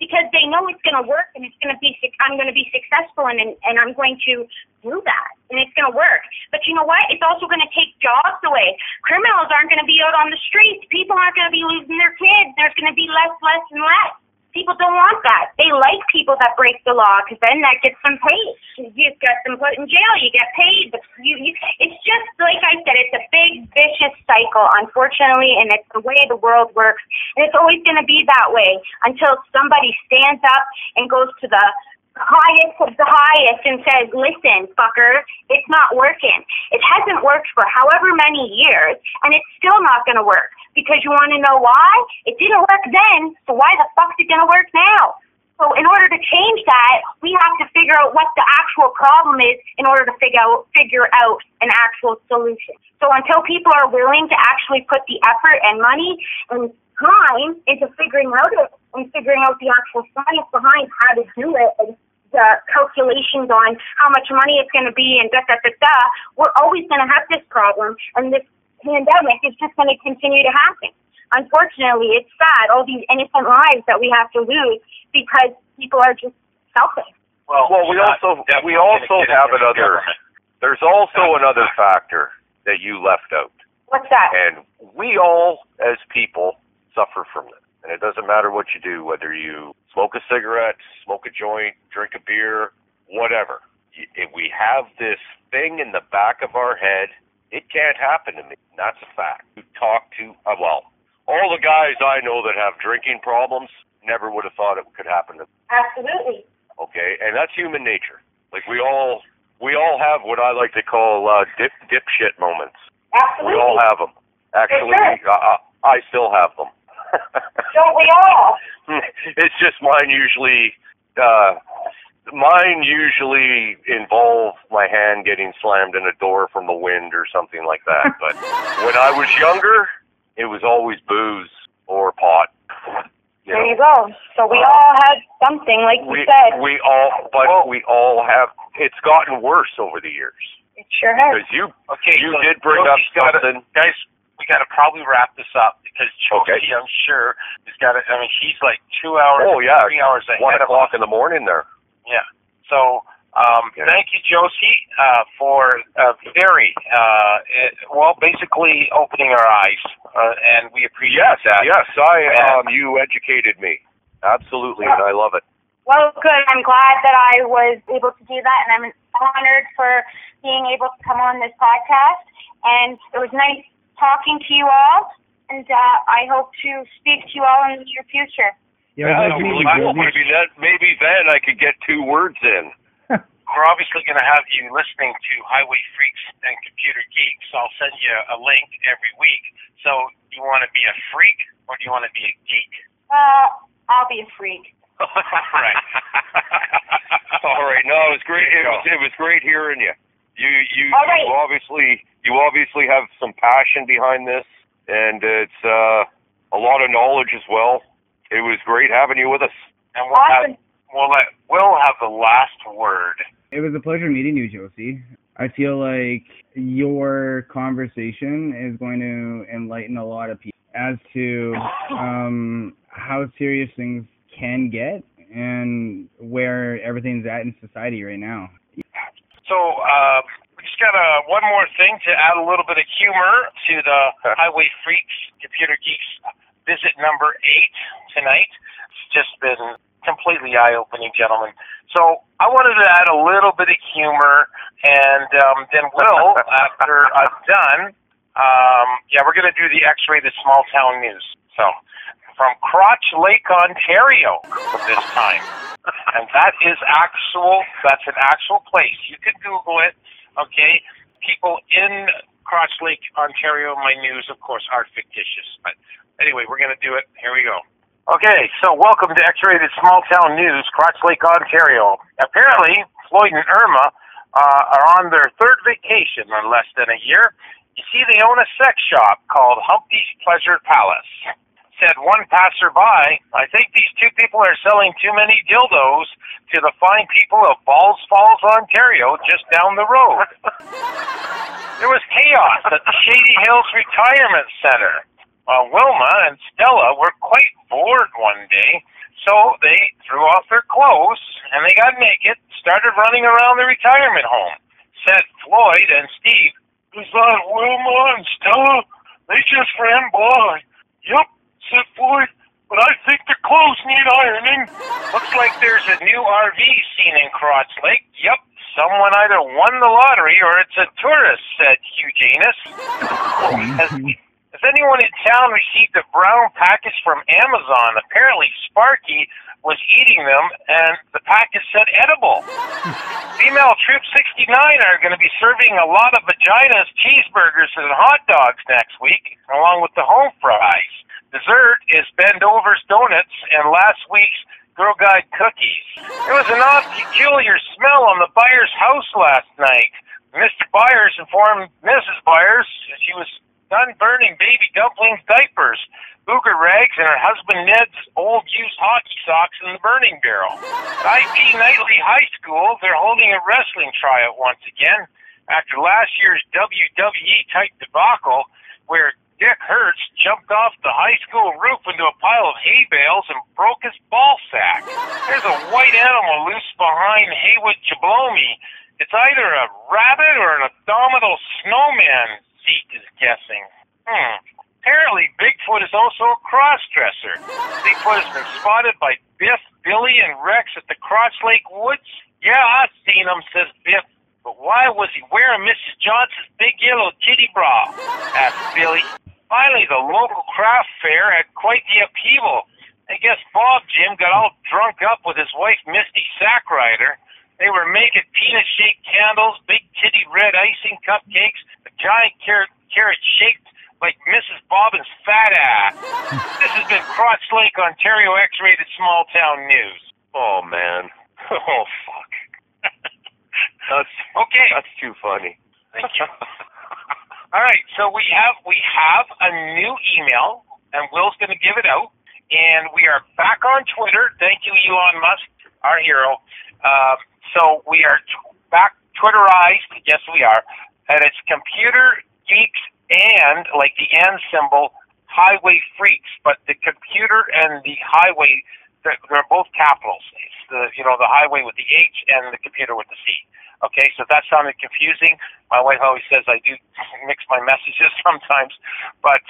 Because they know it's going to work, and it's going to be. I'm going to be successful, and I'm going to do that, and it's going to work. But you know what? It's also going to take jobs away. Criminals aren't going to be out on the streets. People aren't going to be losing their kids. There's going to be less and less. People don't want that. They like people that break the law, because then that gets them paid. You get them put in jail. You get paid. It's just, like I said, it's a big, vicious cycle, unfortunately, and it's the way the world works. And it's always going to be that way until somebody stands up and goes to the highest of the highest and says, "Listen, fucker, it's not working. It hasn't worked for however many years, and it's still not going to work." Because you want to know why? It didn't work then, so why the fuck's it going to work now? So in order to change that, we have to figure out what the actual problem is in order to figure out an actual solution. So until people are willing to actually put the effort and money and time into figuring out it and figuring out the actual science behind how to do it and the calculations on how much money it's going to be and we're always going to have this problem, and this pandemic is just going to continue to happen. Unfortunately, it's sad, all these innocent lives that we have to lose because people are just selfish. Well, we also have another. There's also another factor that you left out. What's that? And we all, as people, suffer from it. And it doesn't matter what you do, whether you smoke a cigarette, smoke a joint, drink a beer, whatever. We have this thing in the back of our head. It can't happen to me. That's a fact. You talk to, all the guys I know that have drinking problems never would have thought it could happen to them. Absolutely. Okay, and that's human nature. Like, we all have what I like to call dipshit moments. Absolutely. We all have them. Actually, I still have them. Don't we all? It's just mine usually involve my hand getting slammed in a door from the wind or something like that. But when I was younger, it was always booze or pot. You go. So we all had something, like you said. We all have. It's gotten worse over the years. It sure has. Because you did bring up something. Guys, we got to probably wrap this up because Chucky, okay. I'm sure, has got to. I mean, he's like 2 hours, 3 hours ahead. 1 o'clock in the morning there. Yeah, so Okay. Thank you, Josie, for basically opening our eyes, and we appreciate that. Yes, you educated me. Absolutely, yeah. And I love it. Well, good. I'm glad that I was able to do that, and I'm honored for being able to come on this podcast. And it was nice talking to you all, and I hope to speak to you all in the near future. Yeah, maybe then I could get two words in. We're obviously going to have you listening to Highway Freaks and Computer Geeks. I'll send you a link every week. So do you want to be a freak or do you want to be a geek? I'll be a freak. Right. All right. No, it was great. It was great hearing you. You obviously have some passion behind this, and it's a lot of knowledge as well. It was great having you with us. And we'll awesome. We'll have the last word. It was a pleasure meeting you, Josie. I feel like your conversation is going to enlighten a lot of people as to how serious things can get and where everything's at in society right now. So we just got one more thing to add a little bit of humor to the Highway Freaks, Computer Geeks visit number 8 tonight. It's just been completely eye-opening, gentlemen. So I wanted to add a little bit of humor, and then Will, after I'm done, we're going to do the X-Ray, the small-town news. So from Crotch Lake, Ontario, this time, and that's an actual place. You can Google it, okay? People in Crotch Lake, Ontario, my news, of course, are fictitious, but anyway, we're going to do it. Here we go. Okay, so welcome to X-Rated Small Town News, Crotch Lake, Ontario. Apparently, Floyd and Irma are on their third vacation in less than a year. You see, they own a sex shop called Humpty's Pleasure Palace. Said one passerby, I think these two people are selling too many dildos to the fine people of Balls Falls, Ontario, just down the road. There was chaos at the Shady Hills Retirement Center. Wilma and Stella were quite bored one day, so they threw off their clothes and they got naked, started running around the retirement home. Said Floyd and Steve, "Was that Wilma and Stella? They just ran by." "Yep," said Floyd, "but I think the clothes need ironing." Looks like there's a new RV scene in Crotch Lake. Yep, someone either won the lottery or it's a tourist, said Hugh Janus. Has anyone in town received a brown package from Amazon? Apparently Sparky was eating them, and the package said edible. Female Troop 69 are going to be serving a lot of vaginas, cheeseburgers, and hot dogs next week, along with the home fries. Dessert is Bend Over's donuts and last week's Girl Guide cookies. There was an odd, peculiar smell on the Byers' house last night. Mr. Byers informed Mrs. Byers that she was unburning baby dumplings, diapers, booger rags, and her husband Ned's old used hockey socks in the burning barrel. At IP Knightley High School, they're holding a wrestling tryout once again after last year's WWE-type debacle where Dick Hertz jumped off the high school roof into a pile of hay bales and broke his ball sack. There's a white animal loose behind Haywood Jablomi. It's either a rabbit or an abdominal snowman. Zeke is guessing. Apparently, Bigfoot is also a cross-dresser. Bigfoot has been spotted by Biff, Billy, and Rex at the Crotch Lake Woods. Yeah, I seen him, says Biff. But why was he wearing Mrs. Johnson's big yellow kitty bra? Asked Billy. Finally, the local craft fair had quite the upheaval. I guess Bob Jim got all drunk up with his wife, Misty Sackrider. They were making peanut-shaped candles, big kitty red icing cupcakes, a giant carrot shaped like Mrs. Bobbin's fat ass. This has been Crotch Lake, Ontario X-Rated Small Town News. Oh, man. Oh, fuck. That's too funny. Thank you. All right, so we have a new email, and Will's going to give it out. And we are back on Twitter. Thank you, Elon Musk, our hero. So we are back Twitterized, yes we are, and it's Computer Geeks and, like the and symbol, Highway Freaks, but the computer and the highway, they're both capitals. the highway with the H and the computer with the C. Okay, so if that sounded confusing, my wife always says I do mix my messages sometimes, but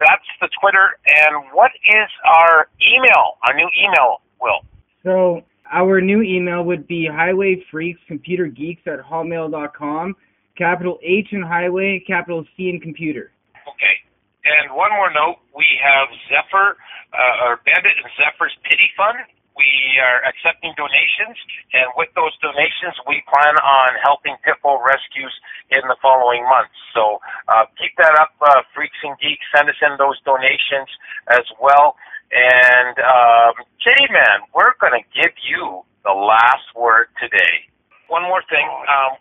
that's the Twitter. And what is our email, our new email, Will? So our new email would be highwayfreakscomputergeeks@hotmail.com, capital H in highway, capital C in computer. Okay, and one more note, we have Zephyr, or Bandit and Zephyr's Pity Fund. We are accepting donations, and with those donations, we plan on helping Pitbull rescues in the following months. So keep that up, Freaks and Geeks. Send us in those donations as well. And J-Man, we're going to give you the last word today. One more thing.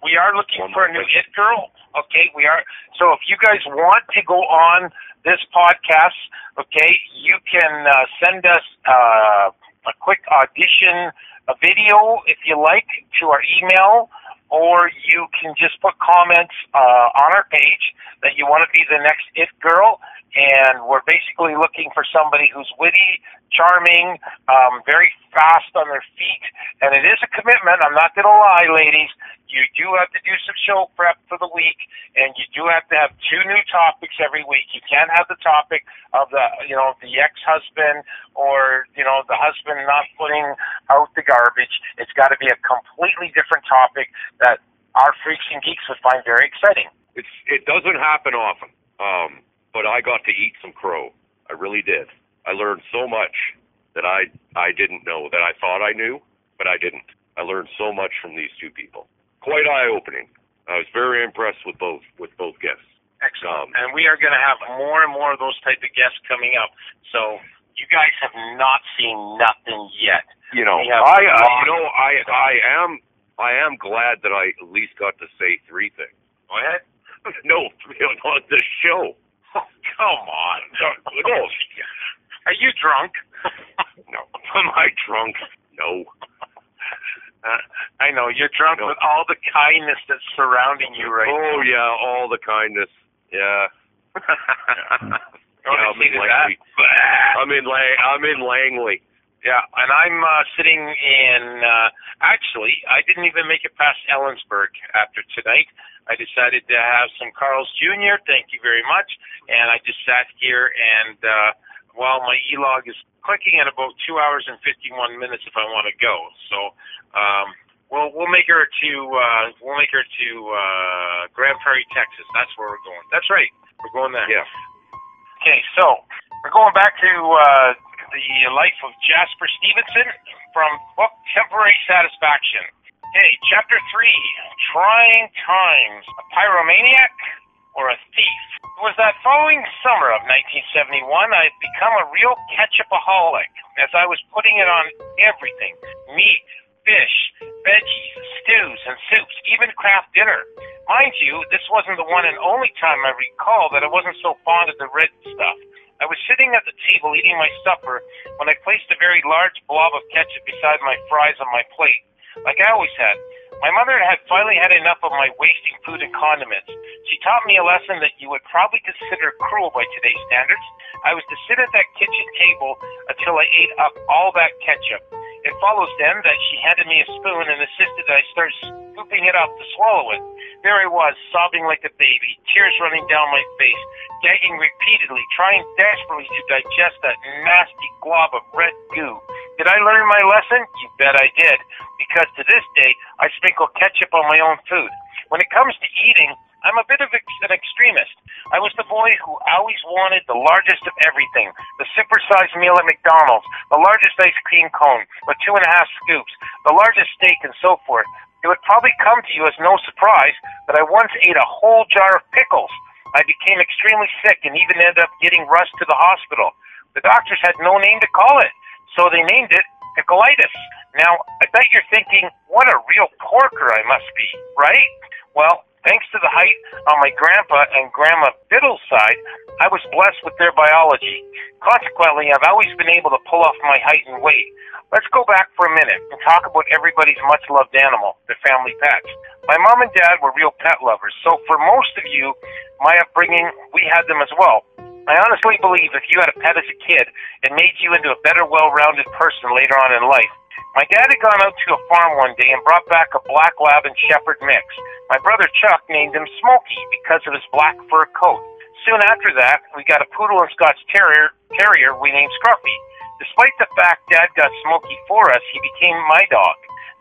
We are looking for a new It Girl. Okay, we are. So if you guys want to go on this podcast, okay, you can send us a quick audition, a video, if you like, to our email, or you can just put comments on our page that you want to be the next It Girl, and we're basically looking for somebody who's witty, charming, very fast on their feet, and it is a commitment. I'm not going to lie, ladies. You do have to do some show prep for the week, and you do have to have two new topics every week. You can't have the topic of the ex-husband or, the husband not putting out the garbage. It's got to be a completely different topic that our Freaks and Geeks would find very exciting. It doesn't happen often, but I got to eat some crow. I really did. I learned so much that I didn't know, that I thought I knew, but I didn't. I learned so much from these two people. Quite eye-opening. I was very impressed with both guests. Excellent. And we are going to have more and more of those type of guests coming up. So you guys have not seen nothing yet. I am glad that I at least got to say three things. Go ahead. No, on this show. Oh, come on. No. Are you drunk? No. Am I drunk? No. I know, you're drunk with all the kindness that's surrounding you right now. Oh, yeah, all the kindness. Yeah. I'm in Langley. Yeah, and I'm sitting in, actually, I didn't even make it past Ellensburg after tonight. I decided to have some Carl's Jr., thank you very much, and I just sat here and, well, my e-log is clicking at about 2 hours and 51 minutes if I want to go. So, we'll make her to Grand Prairie, Texas. That's where we're going. That's right. We're going there. Yeah. Okay, so we're going back to the life of Jasper Stevenson from book Temporary Satisfaction. Okay, Chapter 3, Trying Times, a Pyromaniac or a Thief. It was that following summer of 1971, I had become a real ketchupaholic, as I was putting it on everything, meat, fish, veggies, stews, and soups, even craft dinner. Mind you, this wasn't the one and only time I recall that I wasn't so fond of the red stuff. I was sitting at the table eating my supper when I placed a very large blob of ketchup beside my fries on my plate, like I always had. My mother had finally had enough of my wasting food and condiments. She taught me a lesson that you would probably consider cruel by today's standards. I was to sit at that kitchen table until I ate up all that ketchup. It follows then that she handed me a spoon and insisted that I start scooping it up to swallow it. There I was, sobbing like a baby, tears running down my face, gagging repeatedly, trying desperately to digest that nasty glob of red goo. Did I learn my lesson? You bet I did, because to this day, I sprinkle ketchup on my own food. When it comes to eating, I'm a bit of an extremist. I was the boy who always wanted the largest of everything, the supersized meal at McDonald's, the largest ice cream cone with 2.5 scoops, the largest steak, and so forth. It would probably come to you as no surprise that I once ate a whole jar of pickles. I became extremely sick and even ended up getting rushed to the hospital. The doctors had no name to call it, so they named it pickleitis. Now, I bet you're thinking, what a real porker I must be, right? Well, thanks to the height on my grandpa and grandma Biddle's side, I was blessed with their biology. Consequently, I've always been able to pull off my height and weight. Let's go back for a minute and talk about everybody's much-loved animal, their family pets. My mom and dad were real pet lovers, so for most of you, my upbringing, we had them as well. I honestly believe if you had a pet as a kid, it made you into a better, well-rounded person later on in life. My dad had gone out to a farm one day and brought back a black lab and shepherd mix. My brother Chuck named him Smokey because of his black fur coat. Soon after that, we got a poodle and Scots terrier we named Scruffy. Despite the fact Dad got Smokey for us, he became my dog.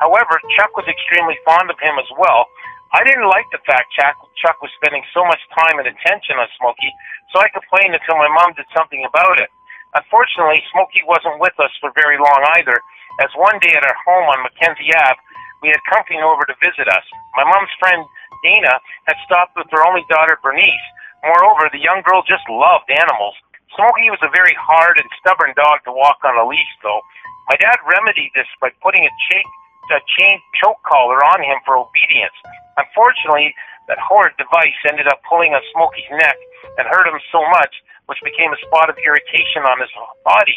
However, Chuck was extremely fond of him as well. I didn't like the fact Chuck was spending so much time and attention on Smokey, so I complained until my mom did something about it. Unfortunately, Smokey wasn't with us for very long either, as one day at our home on Mackenzie Ave, we had company over to visit us. My mom's friend, Dana, had stopped with her only daughter, Bernice. Moreover, the young girl just loved animals. Smokey was a very hard and stubborn dog to walk on a leash, though. My dad remedied this by putting a chain choke collar on him for obedience. Unfortunately, that horrid device ended up pulling on Smokey's neck and hurt him so much, which became a spot of irritation on his body.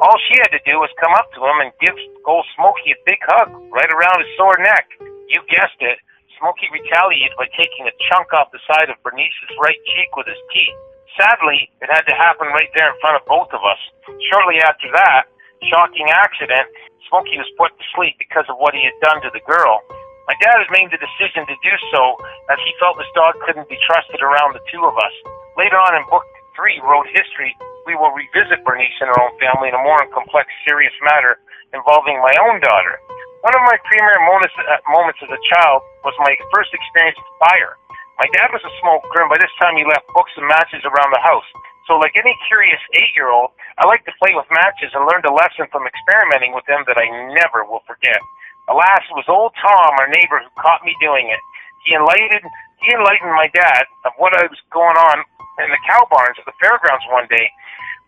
All she had to do was come up to him and give old Smokey a big hug right around his sore neck. You guessed it. Smokey retaliated by taking a chunk off the side of Bernice's right cheek with his teeth. Sadly, it had to happen right there in front of both of us. Shortly after that shocking accident, Smokey was put to sleep because of what he had done to the girl. My dad had made the decision to do so, as he felt this dog couldn't be trusted around the two of us. Later on in Book 3, Road History, we will revisit Bernice and her own family in a more complex, serious matter involving my own daughter. One of my premier moments as a child was my first experience with fire. My dad was a smoker, and by this time he left books and matches around the house. So like any curious 8-year-old, I like to play with matches and learned a lesson from experimenting with them that I never will forget. Alas, it was old Tom, our neighbor, who caught me doing it. He enlightened my dad of what was going on in the cow barns at the fairgrounds one day.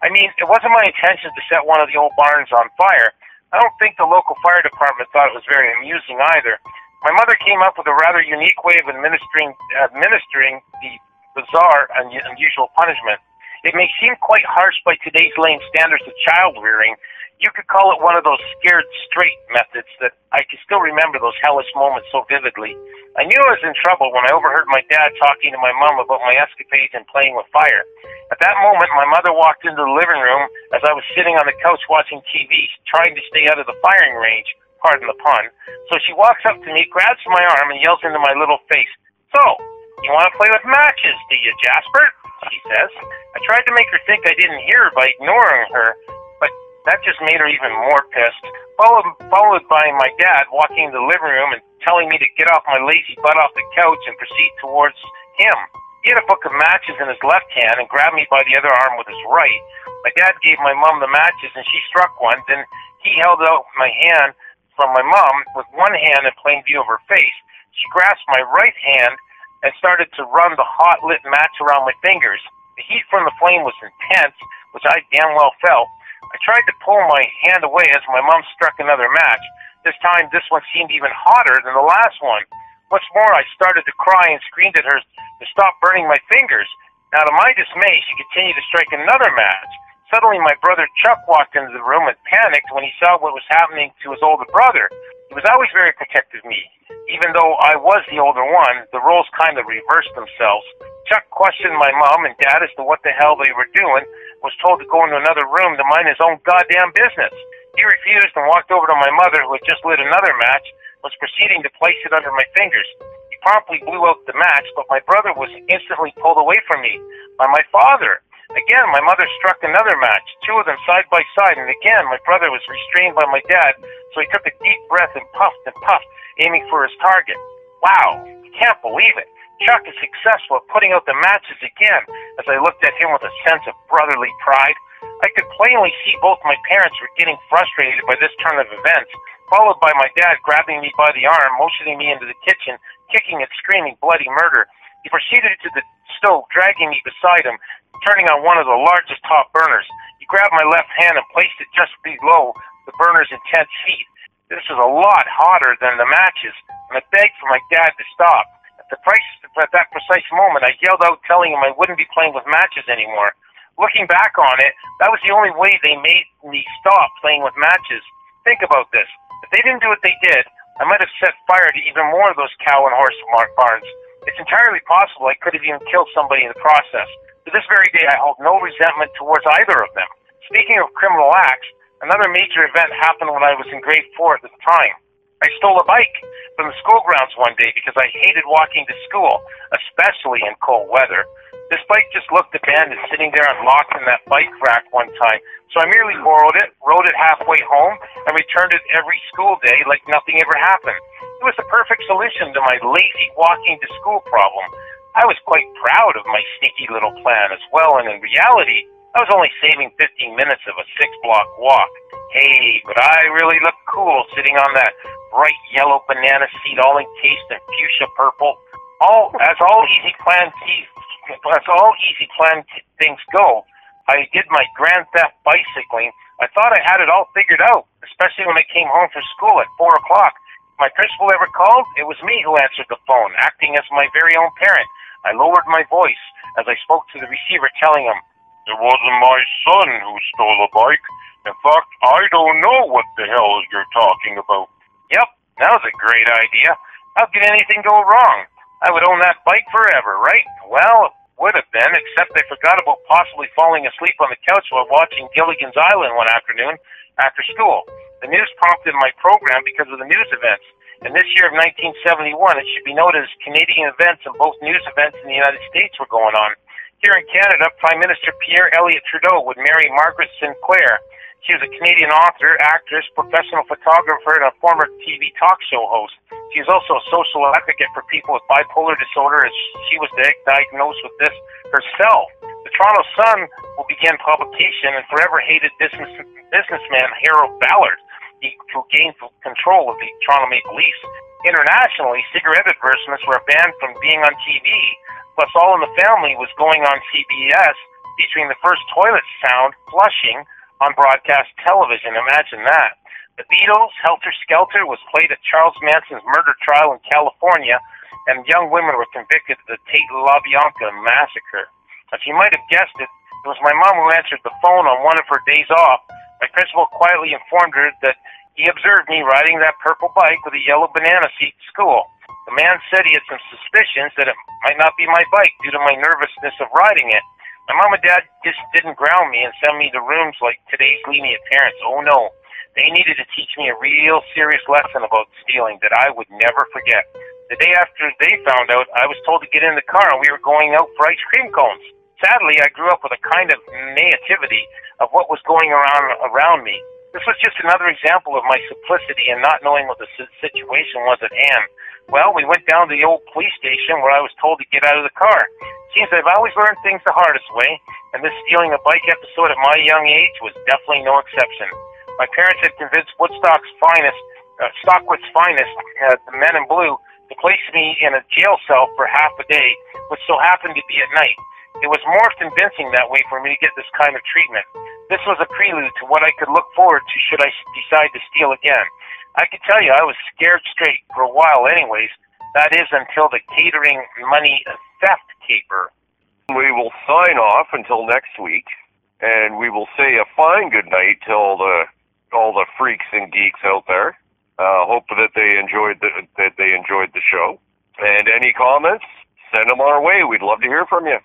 I mean, it wasn't my intention to set one of the old barns on fire. I don't think the local fire department thought it was very amusing either. My mother came up with a rather unique way of administering the bizarre and unusual punishment. It may seem quite harsh by today's lame standards of child-rearing. You could call it one of those scared straight methods that I can still remember those hellish moments so vividly. I knew I was in trouble when I overheard my dad talking to my mom about my escapades and playing with fire. At that moment, my mother walked into the living room as I was sitting on the couch watching TV, trying to stay out of the firing range, pardon the pun. So she walks up to me, grabs my arm, and yells into my little face, "So, you want to play with matches, do you, Jasper?" she says. I tried to make her think I didn't hear her by ignoring her, but that just made her even more pissed. Followed by my dad walking into the living room and telling me to get off my lazy butt off the couch and proceed towards him. He had a book of matches in his left hand and grabbed me by the other arm with his right. My dad gave my mom the matches and she struck one, then he held out my hand from my mom with one hand in plain view of her face. She grasped my right hand and started to run the hot-lit match around my fingers. The heat from the flame was intense, which I damn well felt. I tried to pull my hand away as my mom struck another match. This time, this one seemed even hotter than the last one. What's more, I started to cry and screamed at her to stop burning my fingers. Now, to my dismay, she continued to strike another match. Suddenly, my brother Chuck walked into the room and panicked when he saw what was happening to his older brother. He was always very protective of me. Even though I was the older one, the roles kind of reversed themselves. Chuck questioned my mom and dad as to what the hell they were doing, was told to go into another room to mind his own goddamn business. He refused and walked over to my mother, who had just lit another match, was proceeding to place it under my fingers. He promptly blew out the match, but my brother was instantly pulled away from me by my father. Again, my mother struck another match, two of them side by side, and again, my brother was restrained by my dad, so he took a deep breath and puffed, aiming for his target. Wow, I can't believe it. Chuck is successful at putting out the matches again, as I looked at him with a sense of brotherly pride. I could plainly see both my parents were getting frustrated by this turn of events, followed by my dad grabbing me by the arm, motioning me into the kitchen, kicking and screaming bloody murder. He proceeded to the stove, dragging me beside him, turning on one of the largest top burners. He grabbed my left hand and placed it just below the burner's intense heat. This was a lot hotter than the matches, and I begged for my dad to stop. At that precise moment, I yelled out, telling him I wouldn't be playing with matches anymore. Looking back on it, that was the only way they made me stop playing with matches. Think about this. If they didn't do what they did, I might have set fire to even more of those cow and horse barns. It's entirely possible I could have even killed somebody in the process. To this very day, I hold no resentment towards either of them. Speaking of criminal acts, I Another major event happened when I was in grade 4 at the time. I stole a bike from the school grounds one day because I hated walking to school, especially in cold weather. This bike just looked abandoned, sitting there unlocked in that bike rack one time, so I merely borrowed it, rode it halfway home, and returned it every school day like nothing ever happened. It was the perfect solution to my lazy walking to school problem. I was quite proud of my sneaky little plan as well, and in reality, I was only saving 15 minutes of a 6-block walk. Hey, but I really looked cool sitting on that bright yellow banana seat, all encased in fuchsia purple. As all easy plan things go, I did my grand theft bicycling. I thought I had it all figured out, especially when I came home from school at 4 o'clock. If my principal ever called, it was me who answered the phone, acting as my very own parent. I lowered my voice as I spoke to the receiver, telling him, "It wasn't my son who stole a bike. In fact, I don't know what the hell you're talking about." Yep, that was a great idea. How could anything go wrong? I would own that bike forever, right? Well, it would have been, except I forgot about possibly falling asleep on the couch while watching Gilligan's Island one afternoon after school. The news prompted my program because of the news events. In this year of 1971, it should be noted as Canadian events and both news events in the United States were going on. Here in Canada, Prime Minister Pierre Elliott Trudeau would marry Margaret Sinclair. She was a Canadian author, actress, professional photographer, and a former TV talk show host. She is also a social advocate for people with bipolar disorder, as she was diagnosed with this herself. The Toronto Sun will begin publication and forever hated businessman Harold Ballard, who gained control of the Toronto Maple Leafs. Internationally, cigarette advertisements were banned from being on TV, plus All in the Family was going on CBS, featuring the first toilet sound, flushing, on broadcast television. Imagine that. The Beatles' Helter Skelter was played at Charles Manson's murder trial in California, and young women were convicted of the Tate LaBianca massacre. As you might have guessed it was my mom who answered the phone on one of her days off. My principal quietly informed her that he observed me riding that purple bike with a yellow banana seat to school. The man said he had some suspicions that it might not be my bike due to my nervousness of riding it. My mom and dad just didn't ground me and send me to rooms like today's lenient parents. Oh no, they needed to teach me a real serious lesson about stealing that I would never forget. The day after they found out, I was told to get in the car and we were going out for ice cream cones. Sadly, I grew up with a kind of naivety of what was going around me. This was just another example of my simplicity and not knowing what the situation was at hand. Well, we went down to the old police station where I was told to get out of the car. Seems I've always learned things the hardest way, and this stealing a bike episode at my young age was definitely no exception. My parents had convinced Stockwood's finest, the men in blue, to place me in a jail cell for half a day, which so happened to be at night. It was more convincing that way for me to get this kind of treatment. This was a prelude to what I could look forward to should I decide to steal again. I can tell you I was scared straight for a while anyways. That is until the catering money theft caper. We will sign off until next week, and we will say a fine good night to all the freaks and geeks out there. Hope that they enjoyed the show. And any comments, send them our way. We'd love to hear from you.